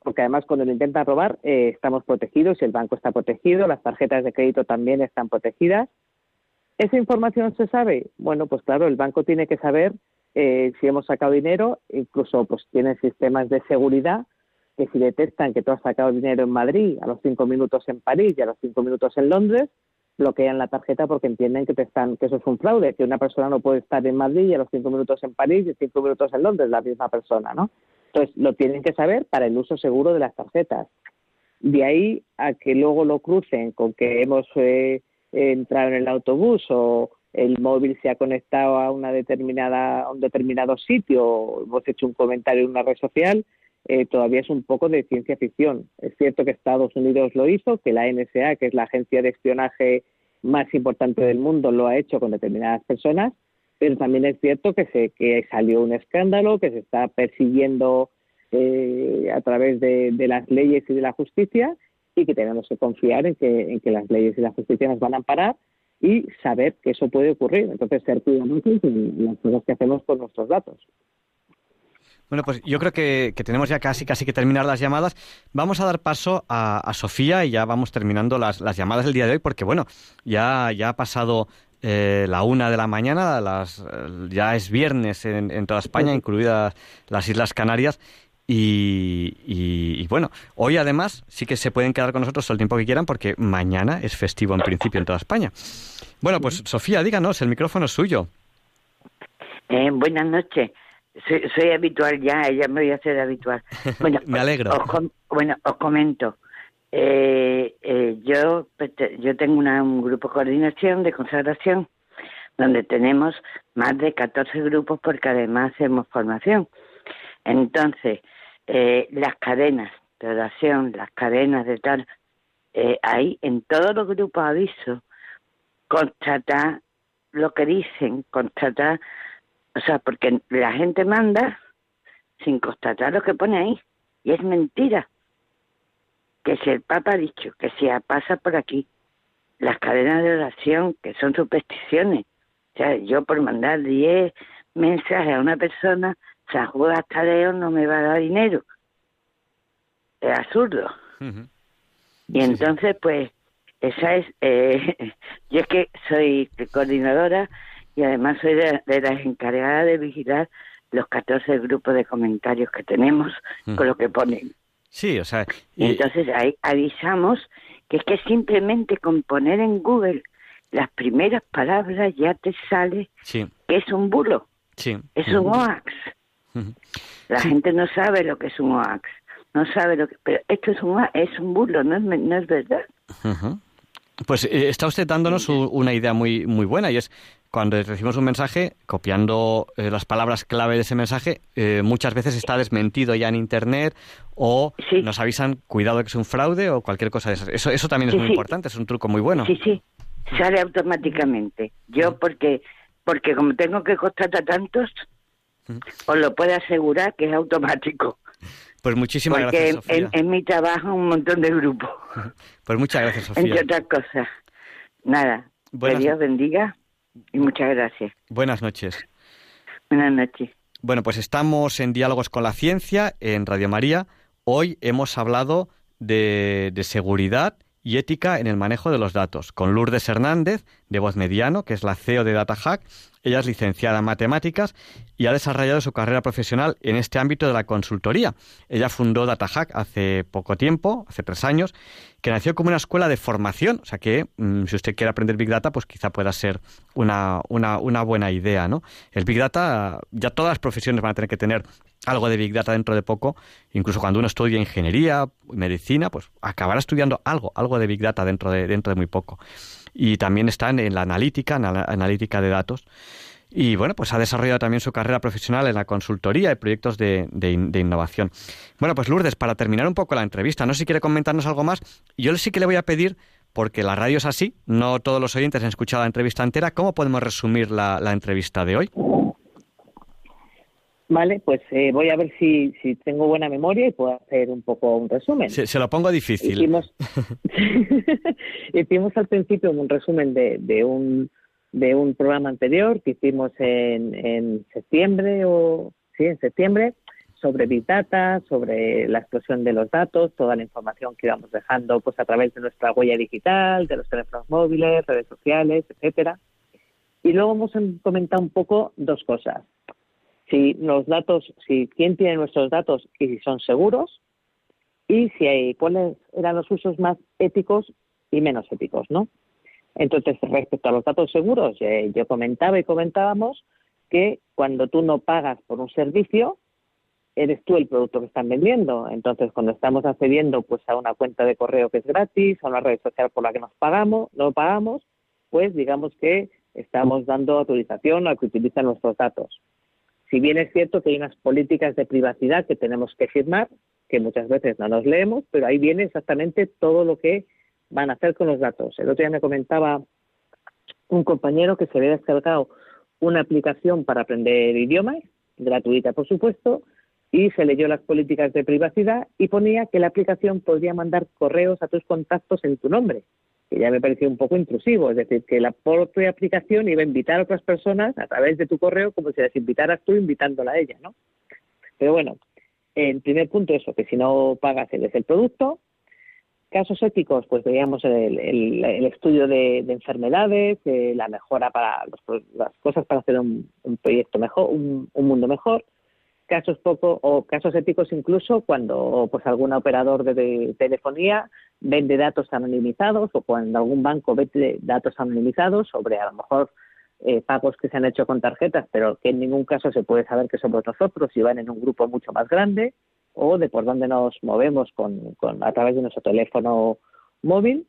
porque además cuando lo intentan robar eh, estamos protegidos y el banco está protegido, las tarjetas de crédito también están protegidas. ¿Esa información se sabe? Bueno, pues claro, el banco tiene que saber eh, si hemos sacado dinero, incluso pues tienen sistemas de seguridad que si detectan que tú has sacado dinero en Madrid, a los cinco minutos en París y a los cinco minutos en Londres, bloquean la tarjeta porque entienden que te están, que eso es un fraude, que una persona no puede estar en Madrid y a los cinco minutos en París y cinco minutos en Londres, la misma persona, ¿no? Entonces, lo tienen que saber para el uso seguro de las tarjetas. De ahí a que luego lo crucen con que hemos eh, entrado en el autobús o el móvil se ha conectado a una determinada a un determinado sitio, o hemos hecho un comentario en una red social, eh, todavía es un poco de ciencia ficción. Es cierto que Estados Unidos lo hizo, que la N S A, que es la agencia de espionaje más importante del mundo, lo ha hecho con determinadas personas, pero también es cierto que se que salió un escándalo, que se está persiguiendo eh, a través de, de las leyes y de la justicia, y que tenemos que confiar en que, en que las leyes y la justicia nos van a amparar, y saber que eso puede ocurrir. Entonces, ser cuidadosos en las cosas que hacemos con nuestros datos. Bueno, pues yo creo que, que tenemos ya casi casi que terminar las llamadas. Vamos a dar paso a, a Sofía y ya vamos terminando las, las llamadas del día de hoy, porque, bueno, ya, ya ha pasado eh, la una de la mañana, las, ya es viernes en, en toda España, incluidas las Islas Canarias, y, y, y, bueno, hoy además sí que se pueden quedar con nosotros todo el tiempo que quieran, porque mañana es festivo en principio en toda España. Bueno, pues Sofía, díganos, el micrófono es suyo. Eh, buenas noches. Soy, soy habitual ya, ya me voy a hacer habitual. Bueno, me alegro. Os, os, bueno, os comento. Eh, eh, yo yo tengo una, un grupo de coordinación, de consagración, donde tenemos más de catorce grupos, porque además hacemos formación. Entonces, eh, las cadenas de oración, las cadenas de tal, eh, ahí en todos los grupos aviso, constatar lo que dicen, constatar, o sea, porque la gente manda sin constatar lo que pone ahí, y es mentira. Que si el Papa ha dicho, que si pasa por aquí, las cadenas de oración, que son supersticiones, o sea, yo por mandar diez mensajes a una persona, San Juan hasta Leo no me va a dar dinero. Es absurdo. Uh-huh. Y sí, entonces, pues, esa es... Eh, yo es que soy coordinadora y además soy de, de las encargadas de vigilar los catorce grupos de comentarios que tenemos, uh-huh, con lo que ponen. Sí, o sea... Y... Entonces, ahí avisamos que es que simplemente con poner en Google las primeras palabras ya te sale, sí, que es un bulo. Sí. Es un O A X. La sí. gente no sabe lo que es un O A X, no sabe lo que, pero esto es un es un burlo, no es, no es verdad. Uh-huh. Pues eh, está usted dándonos u, una idea muy muy buena, y es cuando recibimos un mensaje, copiando eh, las palabras clave de ese mensaje, eh, muchas veces está desmentido ya en internet, o sí. nos avisan cuidado que es un fraude o cualquier cosa de esas. Eso eso también es sí, muy sí. importante, es un truco muy bueno. Sí, sí, sale automáticamente. Yo porque porque como tengo que constatar tantos, os lo puedo asegurar que es automático. Pues muchísimas Porque gracias, Sofía. Porque en, en mi trabajo un montón de grupos. Pues muchas gracias, Sofía. Entre otras cosas. Nada, buenas... que Dios bendiga y muchas gracias. Buenas noches. Buenas noches. Bueno, pues estamos en Diálogos con la Ciencia, en Radio María. Hoy hemos hablado de, de seguridad y ética en el manejo de los datos, con Lourdes Hernández de Bosmediano, que es la C E O de Data Hack. Ella es licenciada en matemáticas y ha desarrollado su carrera profesional en este ámbito de la consultoría. Ella fundó Data Hack hace poco tiempo, hace tres años, que nació como una escuela de formación. O sea que, mmm, si usted quiere aprender Big Data, pues quizá pueda ser una, una, una buena idea, ¿no? El Big Data, ya todas las profesiones van a tener que tener algo de Big Data dentro de poco. Incluso cuando uno estudia ingeniería, medicina, pues acabará estudiando algo, algo de Big Data dentro de, dentro de muy poco. Y también está en la analítica, en la analítica de datos. Y bueno, pues ha desarrollado también su carrera profesional en la consultoría y proyectos de, de, de innovación. Bueno, pues Lourdes, para terminar un poco la entrevista, no sé si quiere comentarnos algo más. Yo sí que le voy a pedir, porque la radio es así, no todos los oyentes han escuchado la entrevista entera, ¿cómo podemos resumir la, la entrevista de hoy? Vale, pues eh, voy a ver si, si tengo buena memoria y puedo hacer un poco un resumen. Se, se lo pongo difícil. Hicimos, hicimos al principio un resumen de, de un de un programa anterior que hicimos en, en septiembre o sí en septiembre sobre Big Data, sobre la explosión de los datos, toda la información que íbamos dejando pues a través de nuestra huella digital, de los teléfonos móviles, redes sociales, etcétera. Y luego hemos comentado un poco dos cosas. Si los datos, si quién tiene nuestros datos y si son seguros, y si hay, cuáles eran los usos más éticos y menos éticos, ¿no? Entonces, respecto a los datos seguros, eh, yo comentaba y comentábamos que cuando tú no pagas por un servicio, eres tú el producto que están vendiendo. Entonces, cuando estamos accediendo pues a una cuenta de correo que es gratis, a una red social por la que nos pagamos, no pagamos, pues digamos que estamos dando autorización a que utilizan nuestros datos. Si bien es cierto que hay unas políticas de privacidad que tenemos que firmar, que muchas veces no nos leemos, pero ahí viene exactamente todo lo que van a hacer con los datos. El otro día me comentaba un compañero que se había descargado una aplicación para aprender idiomas, gratuita por supuesto, y se leyó las políticas de privacidad y ponía que la aplicación podría mandar correos a tus contactos en tu nombre, que ya me pareció un poco intrusivo, es decir, que la propia aplicación iba a invitar a otras personas a través de tu correo como si las invitaras tú invitándola a ella, ¿no? Pero bueno, el primer punto es eso, que si no pagas eres el producto. Casos éticos, pues veíamos el, el, el estudio de, de enfermedades, eh, la mejora para los, las cosas para hacer un, un proyecto mejor, un, un mundo mejor. Casos poco o casos éticos incluso cuando pues algún operador de, de telefonía vende datos anonimizados o cuando algún banco vende datos anonimizados sobre a lo mejor eh, pagos que se han hecho con tarjetas pero que en ningún caso se puede saber que somos nosotros si van en un grupo mucho más grande o de por dónde nos movemos con, con a través de nuestro teléfono móvil.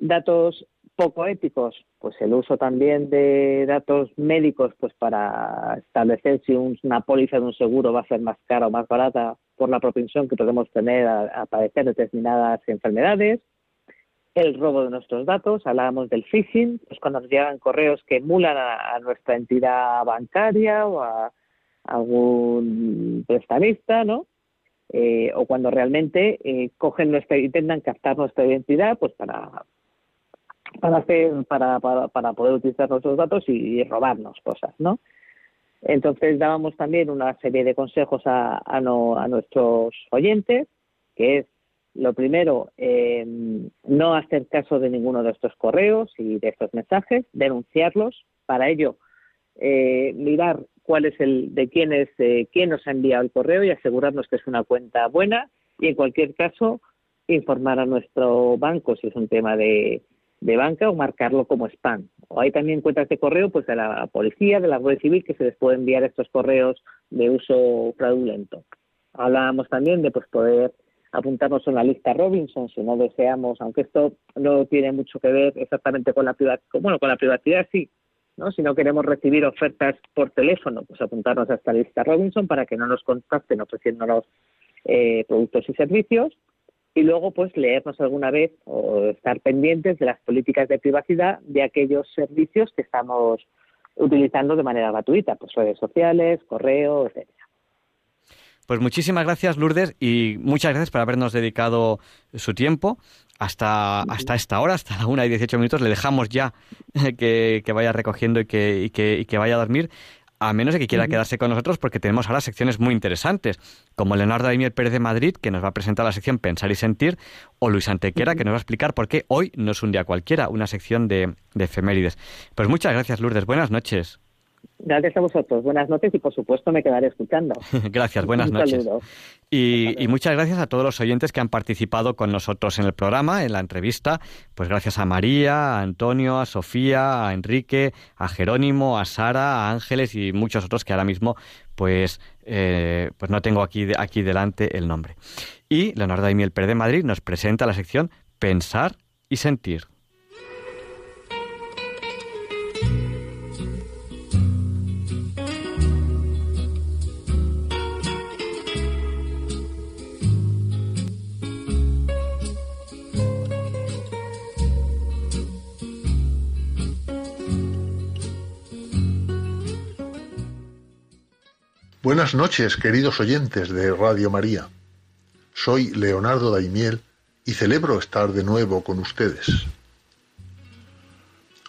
Datos poco éticos, pues el uso también de datos médicos pues para establecer si una póliza de un seguro va a ser más cara o más barata por la propensión que podemos tener a, a padecer determinadas enfermedades. El robo de nuestros datos, hablábamos del phishing, pues cuando nos llegan correos que emulan a, a nuestra entidad bancaria o a, a algún prestamista, ¿no? Eh, o cuando realmente eh, cogen nuestra, intentan captar nuestra identidad pues para para hacer para, para para poder utilizar nuestros datos y, y robarnos cosas, ¿no? Entonces dábamos también una serie de consejos a a, no, a nuestros oyentes, que es lo primero, eh, no hacer caso de ninguno de estos correos y de estos mensajes, denunciarlos, para ello eh, mirar cuál es el de quién es eh, quién nos ha enviado el correo y asegurarnos que es una cuenta buena y en cualquier caso informar a nuestro banco si es un tema de de banca o marcarlo como spam. O hay también cuentas de correo pues de la policía, de la Guardia Civil, que se les puede enviar estos correos de uso fraudulento. Hablábamos también de pues poder apuntarnos a una lista Robinson si no deseamos, aunque esto no tiene mucho que ver exactamente con la privacidad, bueno, con la privacidad sí, ¿no? Si no queremos recibir ofertas por teléfono, pues apuntarnos a esta lista Robinson para que no nos contacten ofreciéndonos eh, productos y servicios. Y luego, pues, leernos alguna vez o estar pendientes de las políticas de privacidad de aquellos servicios que estamos utilizando de manera gratuita, pues redes sociales, correo, etcétera. Pues muchísimas gracias, Lourdes, y muchas gracias por habernos dedicado su tiempo. Hasta, hasta esta hora, hasta la una y dieciocho minutos, le dejamos ya que, que vaya recogiendo y que, y, que, y que vaya a dormir. A menos de que quiera quedarse con nosotros, porque tenemos ahora secciones muy interesantes, como Leonardo Daimiel Pérez de Madrid, que nos va a presentar la sección Pensar y Sentir, o Luis Antequera, que nos va a explicar por qué hoy no es un día cualquiera, una sección de, de efemérides. Pues muchas gracias, Lourdes. Buenas noches. Gracias a vosotros. Buenas noches y, por supuesto, me quedaré escuchando. Gracias. Buenas noches. Y, y muchas gracias a todos los oyentes que han participado con nosotros en el programa, en la entrevista. Pues gracias a María, a Antonio, a Sofía, a Enrique, a Jerónimo, a Sara, a Ángeles y muchos otros que ahora mismo pues, eh, pues no tengo aquí, aquí delante el nombre. Y Leonardo Daimiel Pérez de Madrid nos presenta la sección Pensar y Sentir. Buenas noches, queridos oyentes de Radio María. Soy Leonardo Daimiel y celebro estar de nuevo con ustedes.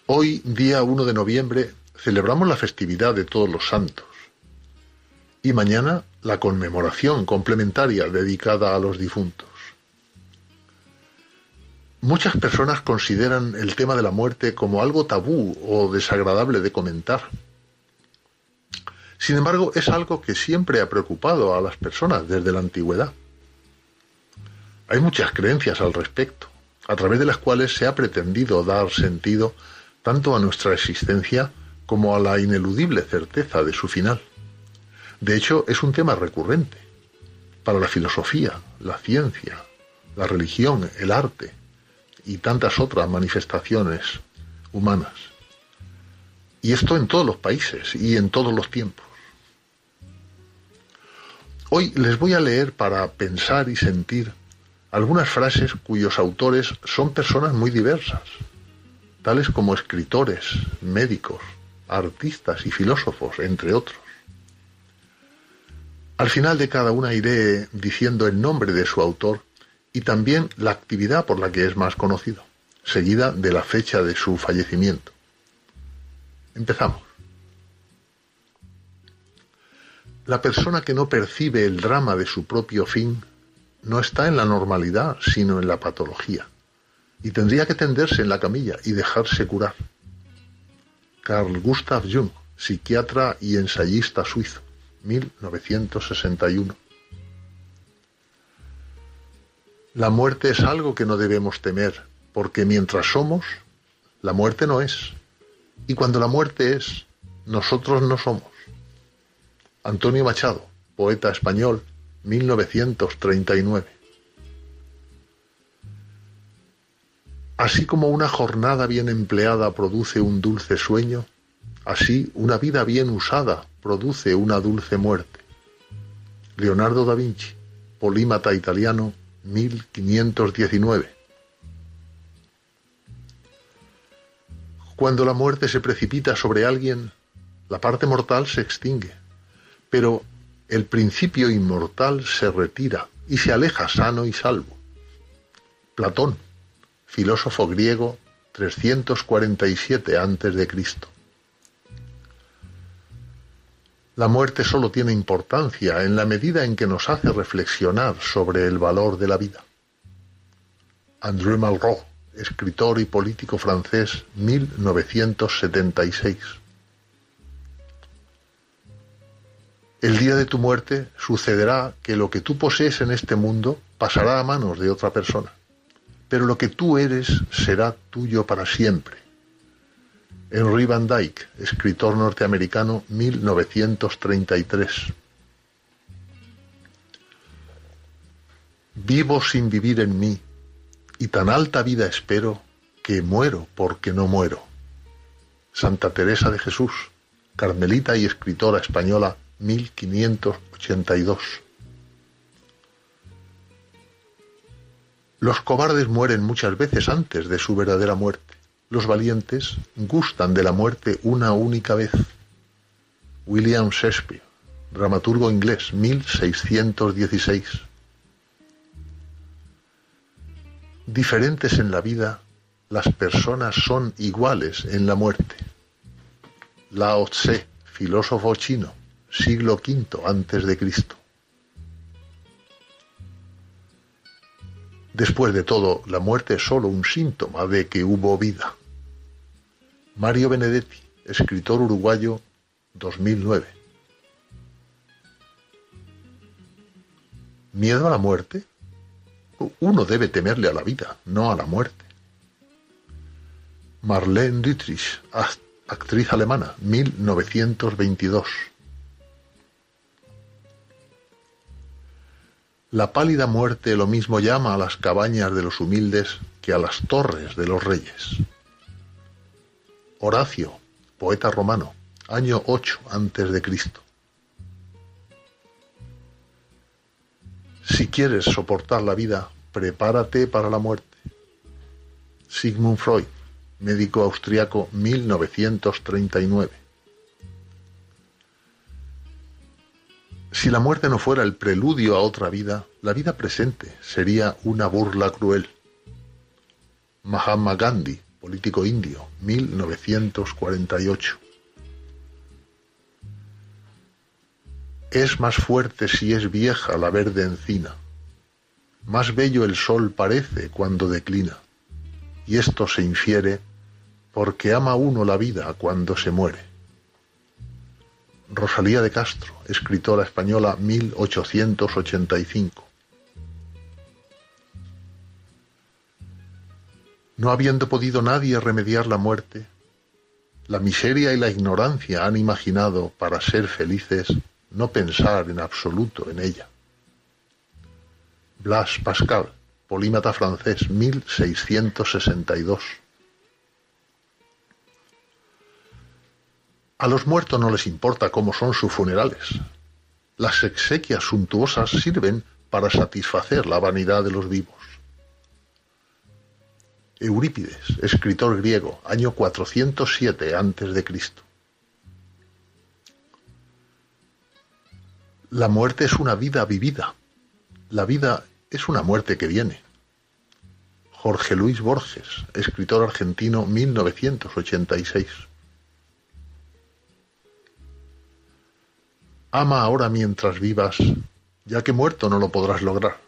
Hoy, día uno de noviembre, celebramos la festividad de Todos los Santos. Y mañana, la conmemoración complementaria dedicada a los difuntos. Muchas personas consideran el tema de la muerte como algo tabú o desagradable de comentar. Sin embargo, es algo que siempre ha preocupado a las personas desde la antigüedad. Hay muchas creencias al respecto, a través de las cuales se ha pretendido dar sentido tanto a nuestra existencia como a la ineludible certeza de su final. De hecho, es un tema recurrente para la filosofía, la ciencia, la religión, el arte y tantas otras manifestaciones humanas. Y esto en todos los países y en todos los tiempos. Hoy les voy a leer para pensar y sentir algunas frases cuyos autores son personas muy diversas, tales como escritores, médicos, artistas y filósofos, entre otros. Al final de cada una iré diciendo el nombre de su autor y también la actividad por la que es más conocido, seguida de la fecha de su fallecimiento. Empezamos. La persona que no percibe el drama de su propio fin no está en la normalidad, sino en la patología, y tendría que tenderse en la camilla y dejarse curar. Carl Gustav Jung, psiquiatra y ensayista suizo, mil novecientos sesenta y uno. La muerte es algo que no debemos temer, porque mientras somos, la muerte no es. Y cuando la muerte es, nosotros no somos. Antonio Machado, poeta español, mil novecientos treinta y nueve. Así como una jornada bien empleada produce un dulce sueño, así una vida bien usada produce una dulce muerte. Leonardo da Vinci, polímata italiano, mil quinientos diecinueve. Cuando la muerte se precipita sobre alguien, la parte mortal se extingue, pero el principio inmortal se retira y se aleja sano y salvo. Platón, filósofo griego, trescientos cuarenta y siete antes de Cristo. La muerte solo tiene importancia en la medida en que nos hace reflexionar sobre el valor de la vida. André Malraux, escritor y político francés, mil novecientos setenta y seis. El día de tu muerte sucederá que lo que tú posees en este mundo pasará a manos de otra persona, pero lo que tú eres será tuyo para siempre. Henry Van Dyke, escritor norteamericano, mil novecientos treinta y tres. Vivo sin vivir en mí, y tan alta vida espero que muero porque no muero. Santa Teresa de Jesús, carmelita y escritora española, mil quinientos ochenta y dos. Los cobardes mueren muchas veces antes de su verdadera muerte. Los valientes gustan de la muerte una única vez. William Shakespeare, dramaturgo inglés, mil seiscientos dieciséis. Diferentes en la vida, las personas son iguales en la muerte. Lao Tse, filósofo chino, siglo quinto antes de Cristo. Después de todo, la muerte es solo un síntoma de que hubo vida. Mario Benedetti, escritor uruguayo, dos mil nueve. ¿Miedo a la muerte? Uno debe temerle a la vida, no a la muerte. Marlene Dietrich, actriz alemana, mil novecientos veintidós. La pálida muerte lo mismo llama a las cabañas de los humildes que a las torres de los reyes. Horacio, poeta romano, año ocho antes de Cristo. Si quieres soportar la vida, prepárate para la muerte. Sigmund Freud, médico austriaco, mil novecientos treinta y nueve. Si la muerte no fuera el preludio a otra vida, la vida presente sería una burla cruel. Mahatma Gandhi, político indio, mil novecientos cuarenta y ocho. Es más fuerte si es vieja la verde encina. Más bello el sol parece cuando declina. Y esto se infiere porque ama uno la vida cuando se muere. Rosalía de Castro, escritora española, mil ochocientos ochenta y cinco. no habiendo podido nadie remediar la muerte, la miseria y la ignorancia han imaginado, para ser felices, no pensar en absoluto en ella. Blas Pascal, polímata francés, mil seiscientos sesenta y dos. A los muertos no les importa cómo son sus funerales. Las exequias suntuosas sirven para satisfacer la vanidad de los vivos. Eurípides, escritor griego, año cuatrocientos siete antes de Cristo. La muerte es una vida vivida. La vida es una muerte que viene. Jorge Luis Borges, escritor argentino, mil novecientos ochenta y seis. Ama ahora mientras vivas, ya que muerto no lo podrás lograr.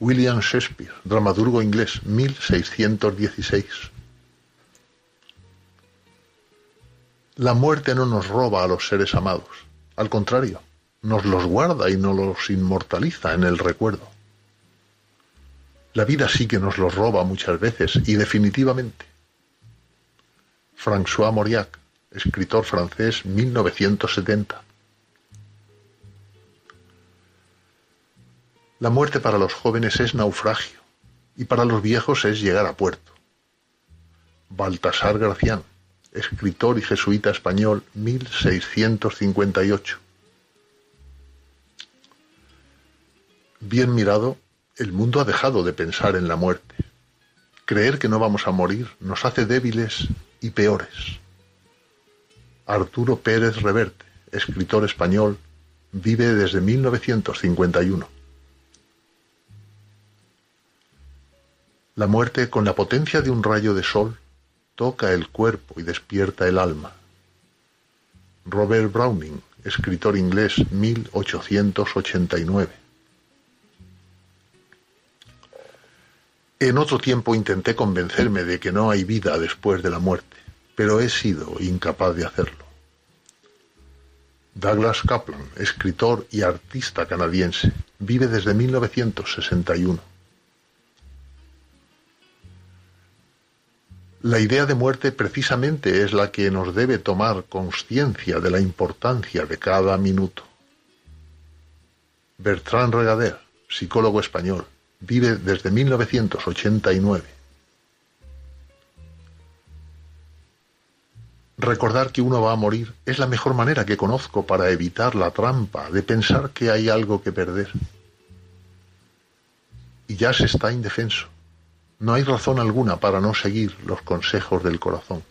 William Shakespeare, dramaturgo inglés, mil seiscientos dieciséis. La muerte no nos roba a los seres amados, al contrario, nos los guarda y nos los inmortaliza en el recuerdo. La vida sí que nos los roba muchas veces y definitivamente. François Mauriac, escritor francés, mil novecientos setenta. La muerte para los jóvenes es naufragio, y para los viejos es llegar a puerto. Baltasar Gracián, escritor y jesuita español, mil seiscientos cincuenta y ocho. Bien mirado, el mundo ha dejado de pensar en la muerte. Creer que no vamos a morir nos hace débiles y peores. Arturo Pérez Reverte, escritor español, vive desde mil novecientos cincuenta y uno. La muerte, con la potencia de un rayo de sol, toca el cuerpo y despierta el alma. Robert Browning, escritor inglés, mil ochocientos ochenta y nueve. En otro tiempo intenté convencerme de que no hay vida después de la muerte, pero he sido incapaz de hacerlo. Douglas Kaplan, escritor y artista canadiense, vive desde mil novecientos sesenta y uno. La idea de muerte precisamente es la que nos debe tomar conciencia de la importancia de cada minuto. Bertrand Regader, psicólogo español, vive desde mil novecientos ochenta y nueve. Recordar que uno va a morir es la mejor manera que conozco para evitar la trampa de pensar que hay algo que perder. Y ya se está indefenso. No hay razón alguna para no seguir los consejos del corazón.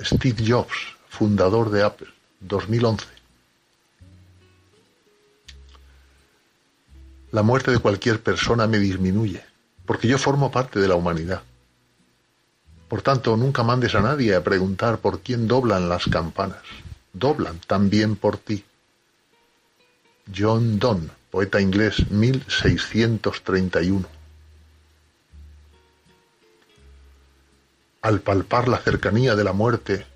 Steve Jobs, fundador de Apple, dos mil once. La muerte de cualquier persona me disminuye, porque yo formo parte de la humanidad. Por tanto, nunca mandes a nadie a preguntar por quién doblan las campanas. Doblan también por ti. John Donne, poeta inglés, mil seiscientos treinta y uno. Al palpar la cercanía de la muerte,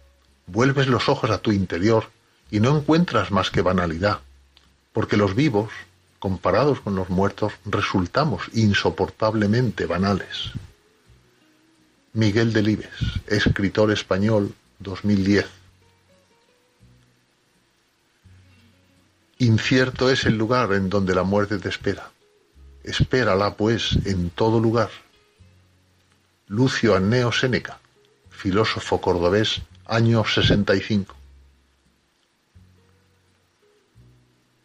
vuelves los ojos a tu interior y no encuentras más que banalidad, porque los vivos, comparados con los muertos, resultamos insoportablemente banales. Miguel Delibes, escritor español, dos mil diez. Incierto es el lugar en donde la muerte te espera. Espérala, pues, en todo lugar. Lucio Anneo Séneca, filósofo cordobés, año sesenta y cinco.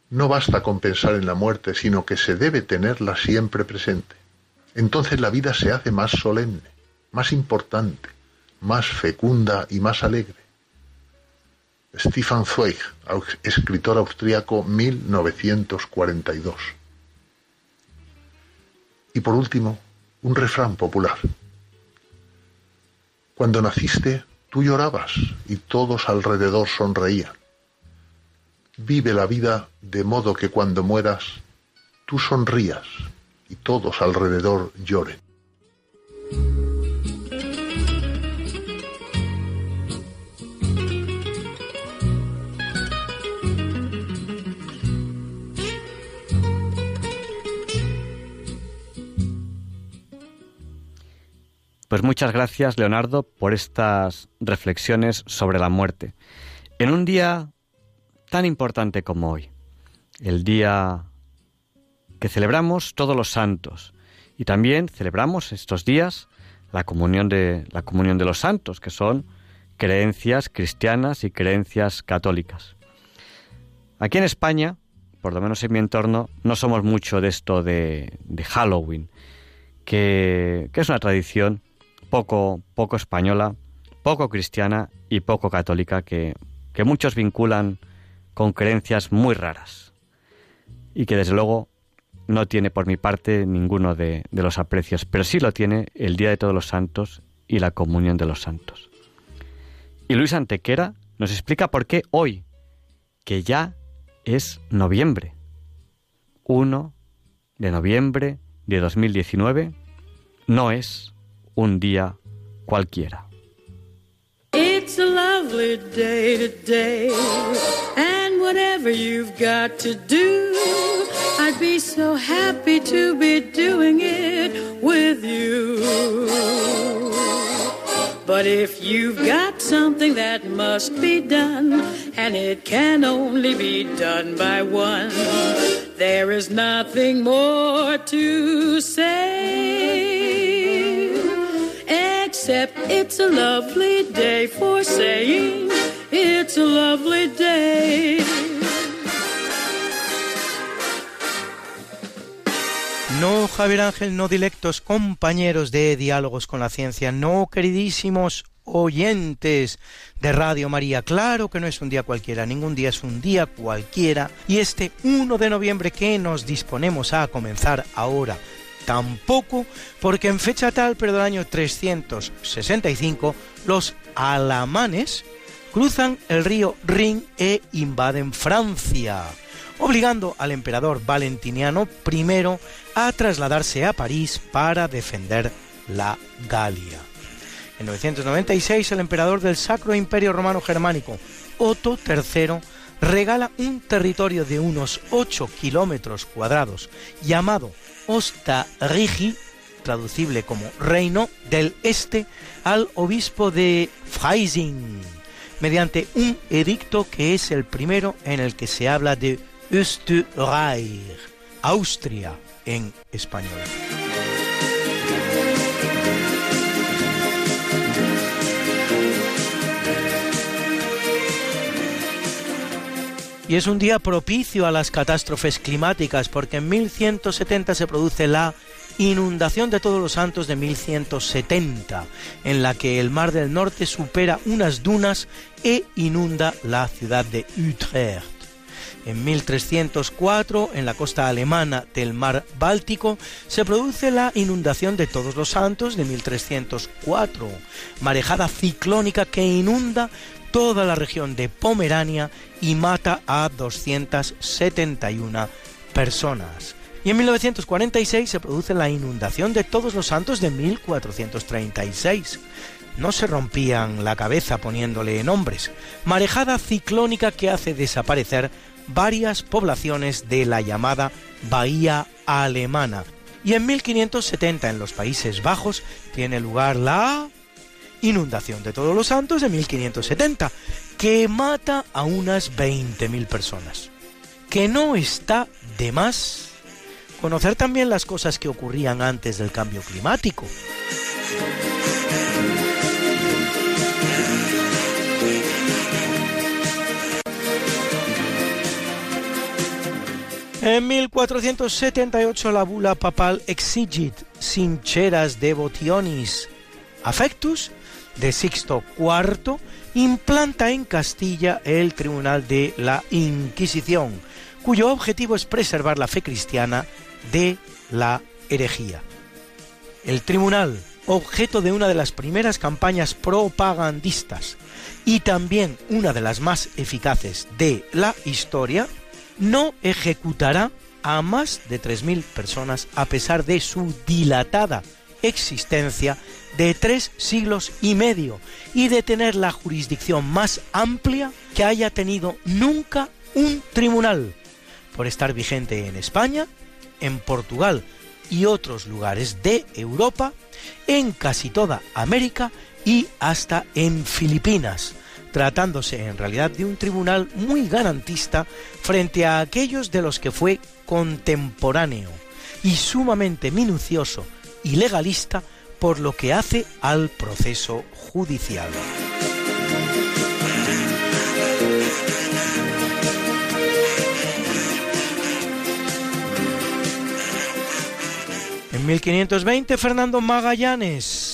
No basta con pensar en la muerte, sino que se debe tenerla siempre presente. Entonces la vida se hace más solemne, más importante, más fecunda y más alegre. Stefan Zweig, escritor austriaco, mil novecientos cuarenta y dos. Y por último, un refrán popular. Cuando naciste, tú llorabas y todos alrededor sonreían. Vive la vida de modo que cuando mueras, tú sonrías y todos alrededor lloren. Pues muchas gracias, Leonardo, por estas reflexiones sobre la muerte. En un día tan importante como hoy, el día que celebramos todos los santos, y también celebramos estos días la comunión de, la comunión de los santos, que son creencias cristianas y creencias católicas. Aquí en España, por lo menos en mi entorno, no somos mucho de esto de, de Halloween, que, que es una tradición poco, poco española, poco cristiana y poco católica, que, que muchos vinculan con creencias muy raras y que desde luego no tiene por mi parte ninguno de, de los aprecios, pero sí lo tiene el Día de Todos los Santos y la Comunión de los Santos. Y Luis Antequera nos explica por qué hoy, que ya es noviembre, uno de noviembre de dos mil diecinueve, no es un día cualquiera. It's a lovely day today, and whatever you've got to do, I'd be so happy to be doing it with you. But if you've got something that must be done, and it can only be done by one, there is nothing more to say, except it's a lovely day for saying it's a lovely day. No, Javier Ángel, no, dilectos compañeros de Diálogos con la Ciencia, no, queridísimos oyentes de Radio María. Claro que no es un día cualquiera, ningún día es un día cualquiera, y este uno de noviembre que nos disponemos a comenzar ahora tampoco, porque en fecha tal, pero del año trescientos sesenta y cinco, los alamanes cruzan el río Rin e invaden Francia, obligando al emperador Valentiniano primero a trasladarse a París para defender la Galia. En novecientos noventa y seis, el emperador del Sacro Imperio Romano Germánico, Otto tercero, regala un territorio de unos ocho kilómetros cuadrados, llamado Ostarrigi, traducible como Reino del Este, al obispo de Freising, mediante un edicto que es el primero en el que se habla de Österreich, Austria en español. Y es un día propicio a las catástrofes climáticas, porque en mil ciento setenta se produce la Inundación de Todos los Santos de mil ciento setenta, en la que el Mar del Norte supera unas dunas e inunda la ciudad de Utrecht. En mil trescientos cuatro, en la costa alemana del Mar Báltico, se produce la Inundación de Todos los Santos de mil trescientos cuatro, marejada ciclónica que inunda toda la región de Pomerania y mata a doscientas setenta y una personas. Y en mil novecientos cuarenta y seis se produce la Inundación de Todos los Santos de mil cuatrocientos treinta y seis. No se rompían la cabeza poniéndole nombres. Marejada ciclónica que hace desaparecer varias poblaciones de la llamada Bahía Alemana. Y en mil quinientos setenta, en los Países Bajos, tiene lugar la Inundación de Todos los Santos de mil quinientos setenta, que mata a unas veinte mil personas. Que no está de más conocer también las cosas que ocurrían antes del cambio climático. En mil cuatrocientos setenta y ocho la bula papal Exigit Sinceras Devotionis Affectus de Sixto cuarto implanta en Castilla el Tribunal de la Inquisición, cuyo objetivo es preservar la fe cristiana de la herejía. El tribunal, objeto de una de las primeras campañas propagandistas y también una de las más eficaces de la historia, no ejecutará a más de tres mil personas a pesar de su dilatada existencia de tres siglos y medio y de tener la jurisdicción más amplia que haya tenido nunca un tribunal, por estar vigente en España, en Portugal, y otros lugares de Europa, en casi toda América y hasta en Filipinas, tratándose en realidad de un tribunal muy garantista frente a aquellos de los que fue contemporáneo y sumamente minucioso y legalista por lo que hace al proceso judicial. En mil quinientos veinte, Fernando Magallanes,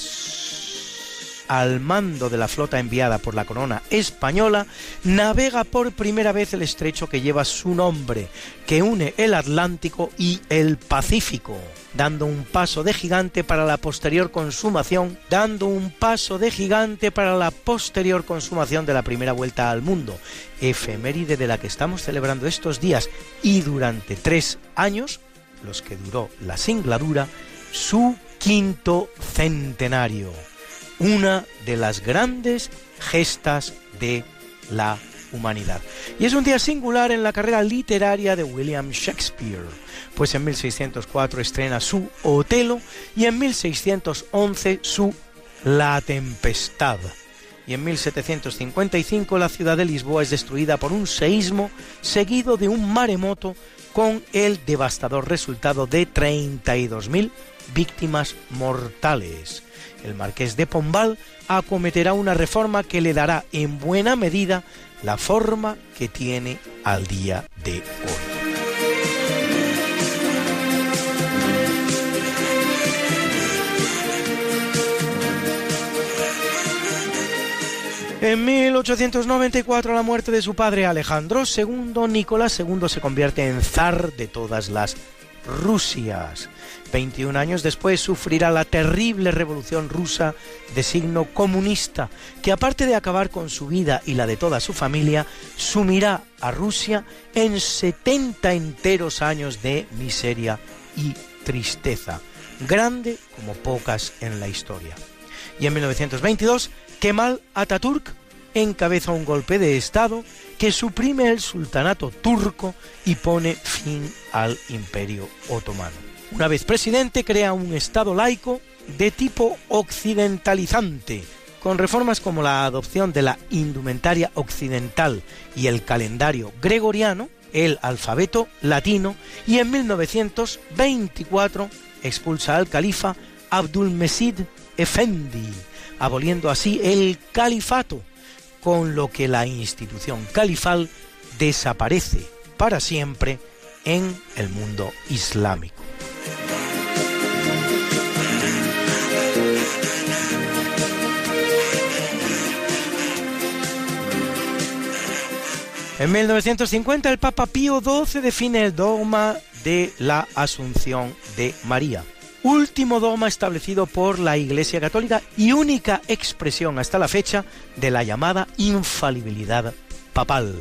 al mando de la flota enviada por la corona española, navega por primera vez el estrecho que lleva su nombre, que une el Atlántico y el Pacífico, dando un paso de gigante para la posterior consumación, dando un paso de gigante para la posterior consumación de la primera vuelta al mundo, efeméride de la que estamos celebrando estos días y durante tres años, los que duró la singladura, su quinto centenario, una de las grandes gestas de la humanidad. Y es un día singular en la carrera literaria de William Shakespeare, pues en mil seiscientos cuatro estrena su Otelo y en mil seiscientos once su La Tempestad. Y en mil setecientos cincuenta y cinco la ciudad de Lisboa es destruida por un seísmo seguido de un maremoto, con el devastador resultado de treinta y dos mil víctimas mortales. El marqués de Pombal acometerá una reforma que le dará en buena medida la forma que tiene al día de hoy. En mil ochocientos noventa y cuatro, a la muerte de su padre Alejandro segundo, Nicolás segundo se convierte en zar de todas las Rusias. veintiún años después sufrirá la terrible revolución rusa de signo comunista, que aparte de acabar con su vida y la de toda su familia, sumirá a Rusia en setenta enteros años de miseria y tristeza, grande como pocas en la historia. Y en mil novecientos veintidós, Kemal Atatürk encabeza un golpe de Estado que suprime el sultanato turco y pone fin al Imperio Otomano. Una vez presidente, crea un Estado laico de tipo occidentalizante, con reformas como la adopción de la indumentaria occidental y el calendario gregoriano, el alfabeto latino, y en mil novecientos veinticuatro expulsa al califa Abdulmesid Efendi, aboliendo así el califato, con lo que la institución califal desaparece para siempre en el mundo islámico. En mil novecientos cincuenta, el Papa Pío doce define el dogma de la Asunción de María, último dogma establecido por la Iglesia Católica y única expresión hasta la fecha de la llamada infalibilidad papal.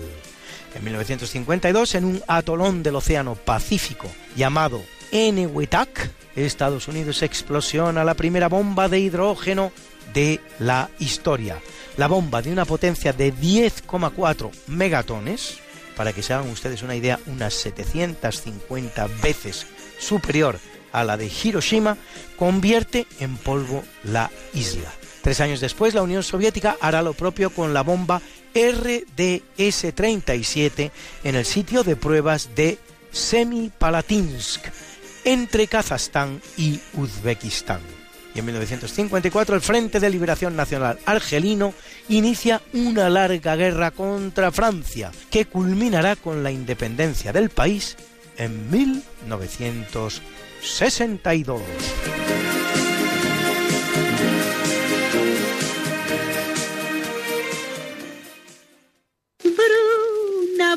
En mil novecientos cincuenta y dos, en un atolón del Océano Pacífico llamado Enewetak, Estados Unidos explosiona la primera bomba de hidrógeno de la historia. La bomba, de una potencia de diez coma cuatro megatones, para que se hagan ustedes una idea, unas setecientas cincuenta veces superior a la de Hiroshima, convierte en polvo la isla. Tres años después, la Unión Soviética hará lo propio con la bomba erre de ese treinta y siete en el sitio de pruebas de Semipalatinsk, entre Kazajstán y Uzbekistán. Y en mil novecientos cincuenta y cuatro, el Frente de Liberación Nacional Argelino inicia una larga guerra contra Francia, que culminará con la independencia del país en mil novecientos sesenta y dos. Bruna,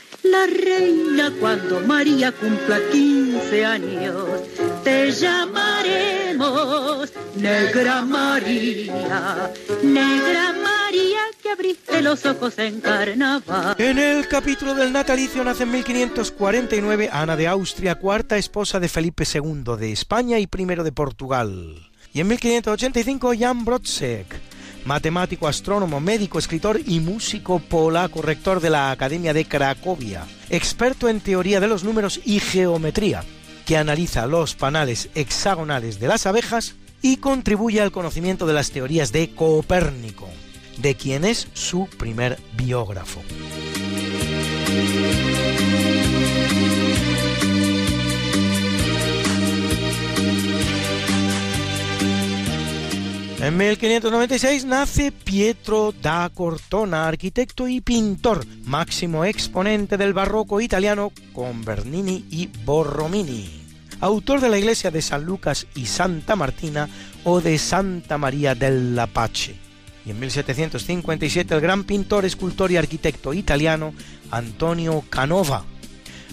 la reina cuando María cumpla quince años. Te llamaremos Negra María, Negra María, que abriste el los ojos en carnaval. En el capítulo del natalicio nace en mil quinientos cuarenta y nueve Ana de Austria, cuarta esposa de Felipe segundo de España y primero de Portugal. Y en mil quinientos ochenta y cinco Jan Brodsek, matemático, astrónomo, médico, escritor y músico polaco, rector de la Academia de Cracovia, experto en teoría de los números y geometría, que analiza los panales hexagonales de las abejas y contribuye al conocimiento de las teorías de Copérnico, de quien es su primer biógrafo. En mil quinientos noventa y seis nace Pietro da Cortona, arquitecto y pintor, máximo exponente del barroco italiano con Bernini y Borromini, autor de la iglesia de San Lucas y Santa Martina o de Santa María della Pace. Y en mil setecientos cincuenta y siete el gran pintor, escultor y arquitecto italiano Antonio Canova,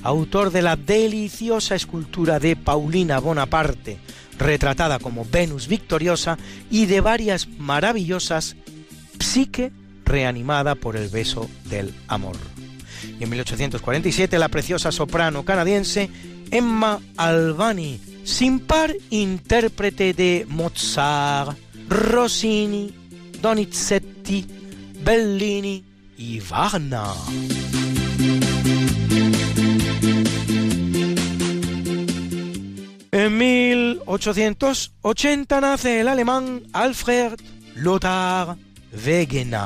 autor de la deliciosa escultura de Paulina Bonaparte, retratada como Venus Victoriosa, y de varias maravillosas Psique, reanimada por el beso del amor. Y en mil ochocientos cuarenta y siete la preciosa soprano canadiense Emma Albani, sin par intérprete de Mozart, Rossini, Donizetti, Bellini y Wagner. En mil ochocientos ochenta nace el alemán Alfred Lothar Wegener,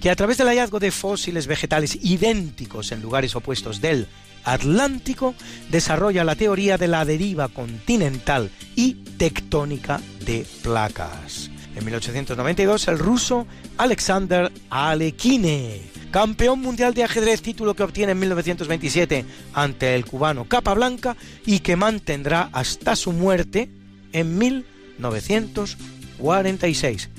que a través del hallazgo de fósiles vegetales idénticos en lugares opuestos del Atlántico, desarrolla la teoría de la deriva continental y tectónica de placas. En mil ochocientos noventa y dos el ruso Alexander Alekhine, campeón mundial de ajedrez, título que obtiene en mil novecientos veintisiete ante el cubano Capablanca y que mantendrá hasta su muerte en mil novecientos cuarenta y seis,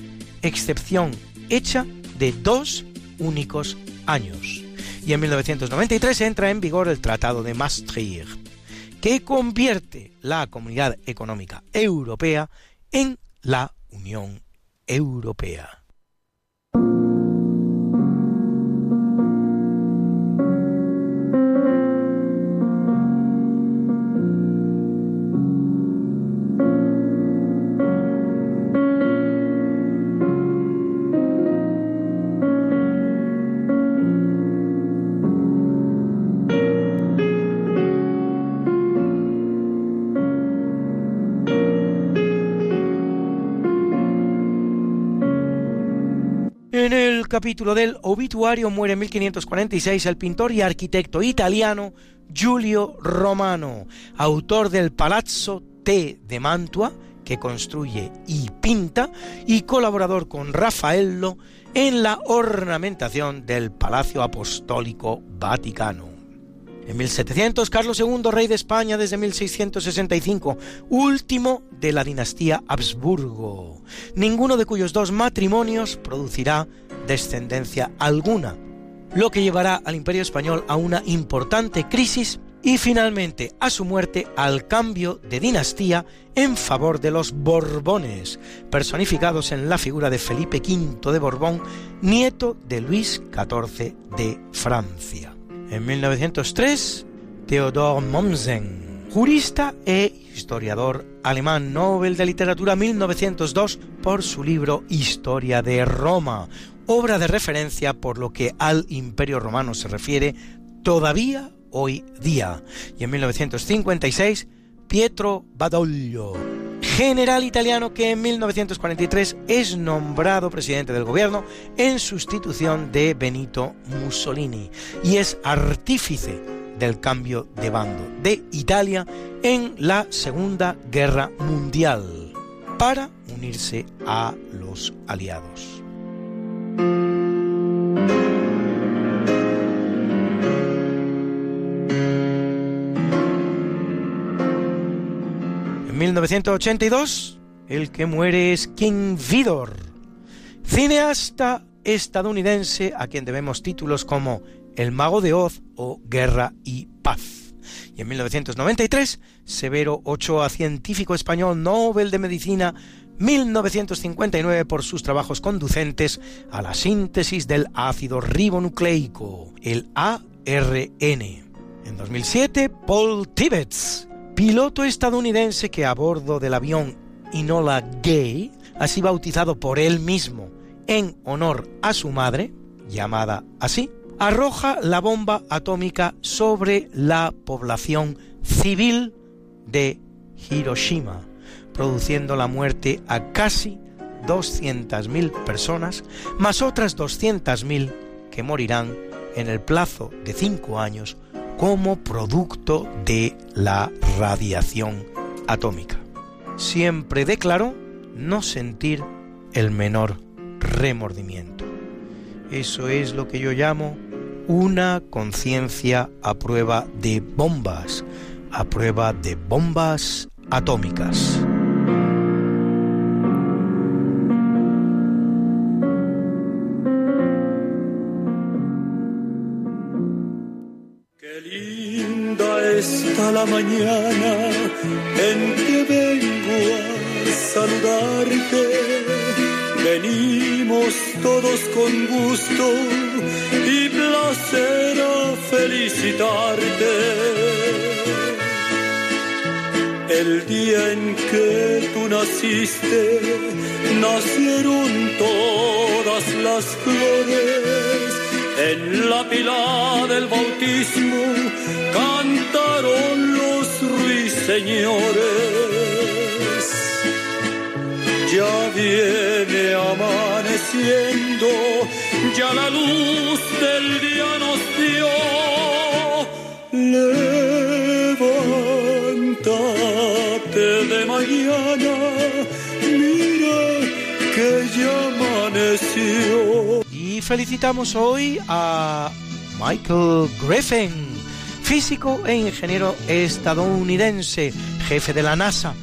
excepción hecha de dos únicos años. Y en mil novecientos noventa y tres entra en vigor el Tratado de Maastricht, que convierte la Comunidad Económica Europea en la Unión Europea. Capítulo del obituario muere en mil quinientos cuarenta y seis el pintor y arquitecto italiano Giulio Romano, autor del Palazzo Te de Mantua, que construye y pinta, y colaborador con Raffaello en la ornamentación del Palacio Apostólico Vaticano. En mil setecientos, Carlos segundo, rey de España desde mil seiscientos sesenta y cinco, último de la dinastía Habsburgo, ninguno de cuyos dos matrimonios producirá descendencia alguna, lo que llevará al Imperio Español a una importante crisis y finalmente a su muerte al cambio de dinastía en favor de los Borbones, personificados en la figura de Felipe quinto de Borbón, nieto de Luis catorce de Francia. En mil novecientos tres, Theodor Mommsen, jurista e historiador alemán, Nobel de Literatura mil novecientos dos por su libro Historia de Roma, obra de referencia por lo que al Imperio Romano se refiere todavía hoy día. Y en mil novecientos cincuenta y seis, Pietro Badoglio, general italiano que en mil novecientos cuarenta y tres es nombrado presidente del gobierno en sustitución de Benito Mussolini y es artífice del cambio de bando de Italia en la Segunda Guerra Mundial para unirse a los aliados. En mil novecientos ochenta y dos, el que muere es King Vidor, cineasta estadounidense a quien debemos títulos como El Mago de Oz o Guerra y Paz. Y en mil novecientos noventa y tres, Severo Ochoa, científico español, Nobel de Medicina mil novecientos cincuenta y nueve por sus trabajos conducentes a la síntesis del ácido ribonucleico, el A R N. En dos mil siete, Paul Tibbets, piloto estadounidense que a bordo del avión Enola Gay, así bautizado por él mismo en honor a su madre, llamada así, arroja la bomba atómica sobre la población civil de Hiroshima, produciendo la muerte a casi doscientas mil personas, más otras doscientas mil que morirán en el plazo de cinco años como producto de la radiación atómica. Siempre declaró no sentir el menor remordimiento. Eso es lo que yo llamo una conciencia a prueba de bombas, a prueba de bombas atómicas. Qué linda está la mañana en que vengo a saludarte. Venimos todos con gusto y placer a felicitarte. El día en que tú naciste, nacieron todas las flores. En la pila del bautismo cantaron los ruiseñores. Ya viene amaneciendo, ya la luz del día nos dio. Levántate de mañana, mira que ya amaneció. Y felicitamos hoy a Michael Griffin, físico e ingeniero estadounidense, jefe de la NASA,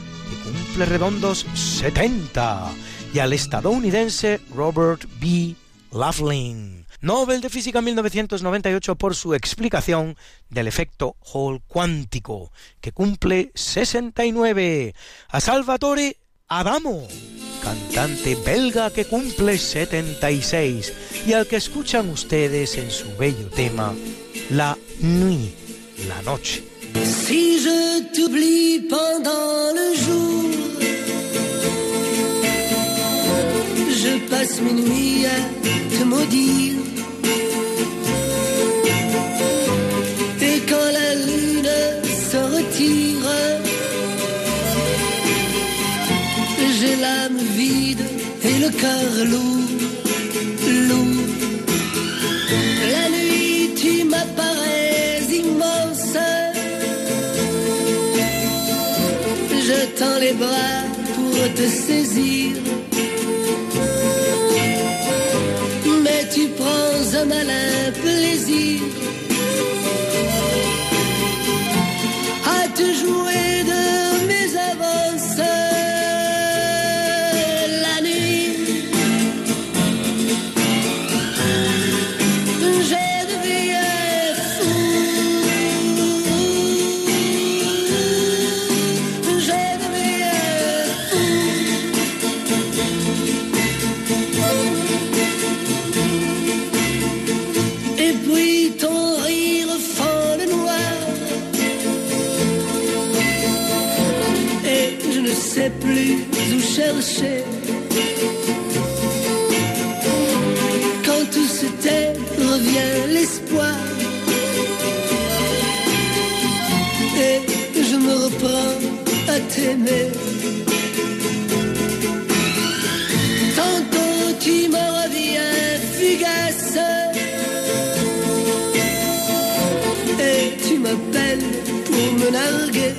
cumple redondos setenta, y al estadounidense Robert B. Laughlin, Nobel de Física en mil novecientos noventa y ocho por su explicación del efecto Hall cuántico, que cumple sesenta y nueve, a Salvatore Adamo, cantante belga que cumple setenta y seis, y al que escuchan ustedes en su bello tema La Nuit, la noche. Si je t'oublie pendant le jour, je passe mes nuits à te maudire. Et quand la lune se retire, j'ai l'âme vide et le cœur lourd, lourd. La nuit, tu m'apparais immense. Je tends les bras pour te saisir, mais tu prends un malin plaisir à te jouer de mes avances. La nuit, je deviens fou, je je ne sais plus où chercher. Quand tout se tait, revient l'espoir. Et je me reprends à t'aimer. Tantôt tu me reviens fugace. Et tu m'appelles pour me larguer.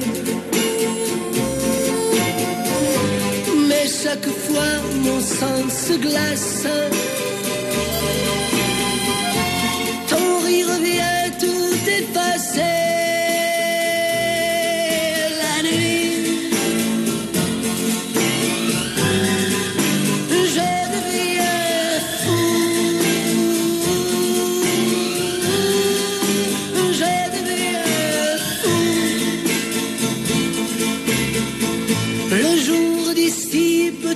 Chaque fois mon sang se glace, ton rire vient tout effacer. La nuit, je deviens fou, je deviens fou. Le jour d'ici peut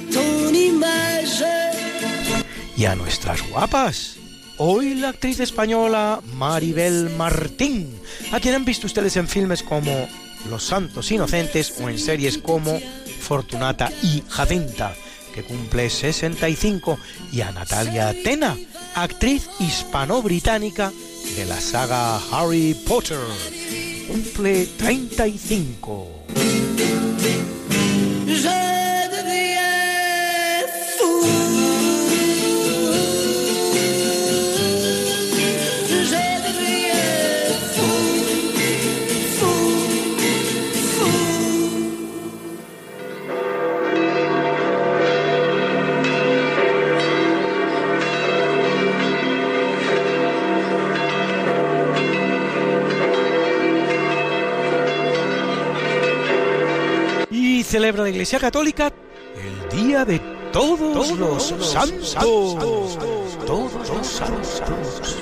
nuestras guapas. Hoy la actriz española Maribel Martín, a quien han visto ustedes en filmes como Los Santos Inocentes o en series como Fortunata y Jacinta, que cumple sesenta y cinco, y a Natalia Tena, actriz hispano-británica de la saga Harry Potter, que cumple treinta y cinco. Celebra la Iglesia Católica el día de todos los santos. Todos los santos.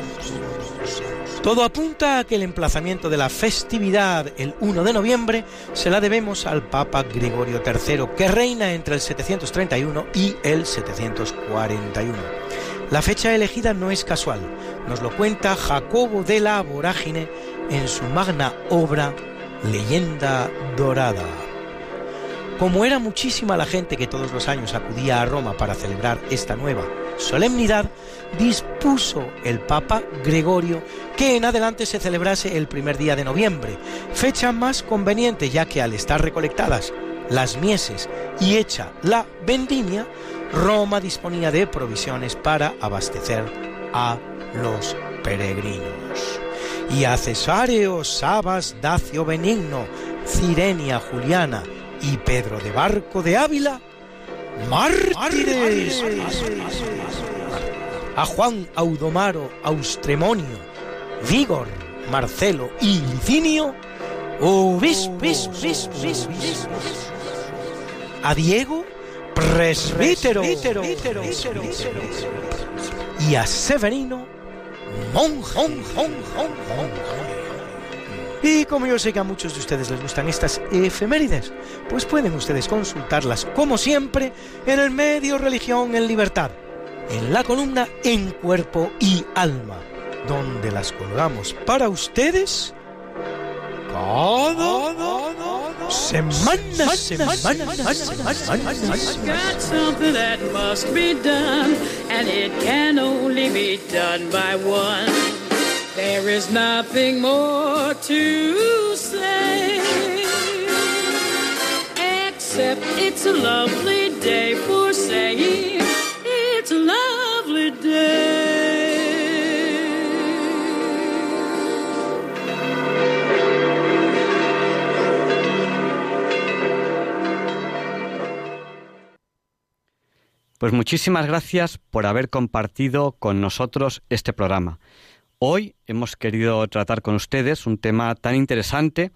Todo apunta a que el emplazamiento de la festividad el uno de noviembre se la debemos al Papa Gregorio tercero, que reina entre el setecientos treinta y uno y el setecientos cuarenta y uno. La fecha elegida no es casual, nos lo cuenta Jacobo de la Vorágine en su magna obra Leyenda Dorada. Como era muchísima la gente que todos los años acudía a Roma para celebrar esta nueva solemnidad, dispuso el Papa Gregorio que en adelante se celebrase el primer día de noviembre, fecha más conveniente ya que al estar recolectadas las mieses y hecha la vendimia, Roma disponía de provisiones para abastecer a los peregrinos. Y a Cesáreo, Sabas, Dacio Benigno, Cirenia, Juliana y Pedro de Barco de Ávila, mártires, a Juan Audomaro, Austremonio, Vígor, Marcelo y Licinio, obispos, a Diego, presbítero, y a Severino, monjón. Y como yo sé que a muchos de ustedes les gustan estas efemérides, pues pueden ustedes consultarlas, como siempre, en el medio Religión en Libertad, en la columna En Cuerpo y Alma, donde las colgamos para ustedes cada semana, semana, semana, semana. There is nothing more to say, except it's a lovely day for saying it's a lovely day. Pues muchísimas gracias por haber compartido con nosotros este programa. Hoy hemos querido tratar con ustedes un tema tan interesante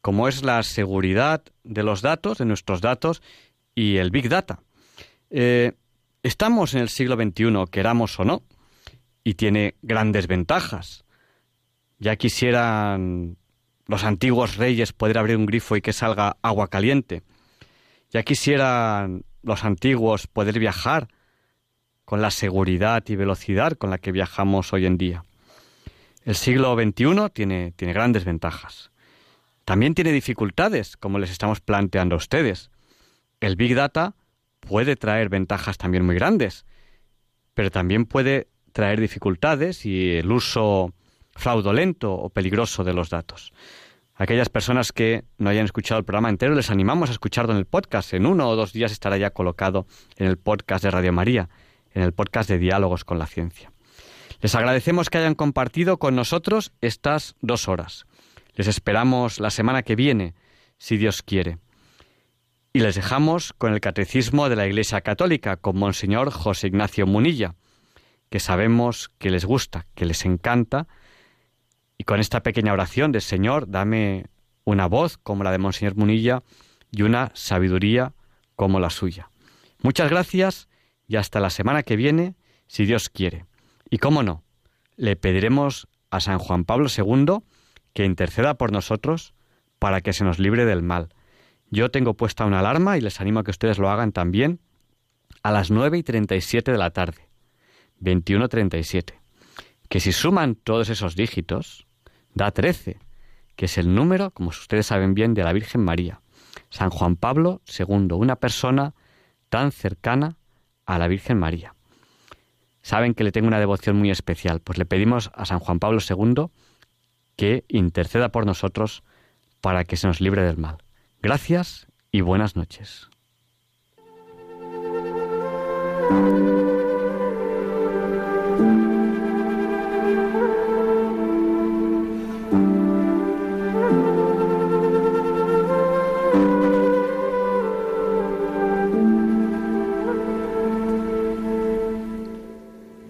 como es la seguridad de los datos, de nuestros datos y el Big Data. Eh, estamos en el siglo veintiuno, queramos o no, y tiene grandes ventajas. Ya quisieran los antiguos reyes poder abrir un grifo y que salga agua caliente. Ya quisieran los antiguos poder viajar con la seguridad y velocidad con la que viajamos hoy en día. El siglo veintiuno tiene, tiene grandes ventajas. También tiene dificultades, como les estamos planteando a ustedes. El Big Data puede traer ventajas también muy grandes, pero también puede traer dificultades y el uso fraudulento o peligroso de los datos. Aquellas personas que no hayan escuchado el programa entero, les animamos a escucharlo en el podcast. En uno o dos días estará ya colocado en el podcast de Radio María, en el podcast de Diálogos con la Ciencia. Les agradecemos que hayan compartido con nosotros estas dos horas. Les esperamos la semana que viene, si Dios quiere. Y les dejamos con el Catecismo de la Iglesia Católica, con Monseñor José Ignacio Munilla, que sabemos que les gusta, que les encanta. Y con esta pequeña oración de Señor, dame una voz como la de Monseñor Munilla y una sabiduría como la suya. Muchas gracias y hasta la semana que viene, si Dios quiere. Y cómo no, le pediremos a San Juan Pablo segundo que interceda por nosotros para que se nos libre del mal. Yo tengo puesta una alarma y les animo a que ustedes lo hagan también a las nueve y treinta y siete de la tarde. veintiuno treinta y siete, que si suman todos esos dígitos, da trece, que es el número, como ustedes saben bien, de la Virgen María. San Juan Pablo segundo, una persona tan cercana a la Virgen María. Saben que le tengo una devoción muy especial, pues le pedimos a San Juan Pablo segundo que interceda por nosotros para que se nos libre del mal. Gracias y buenas noches.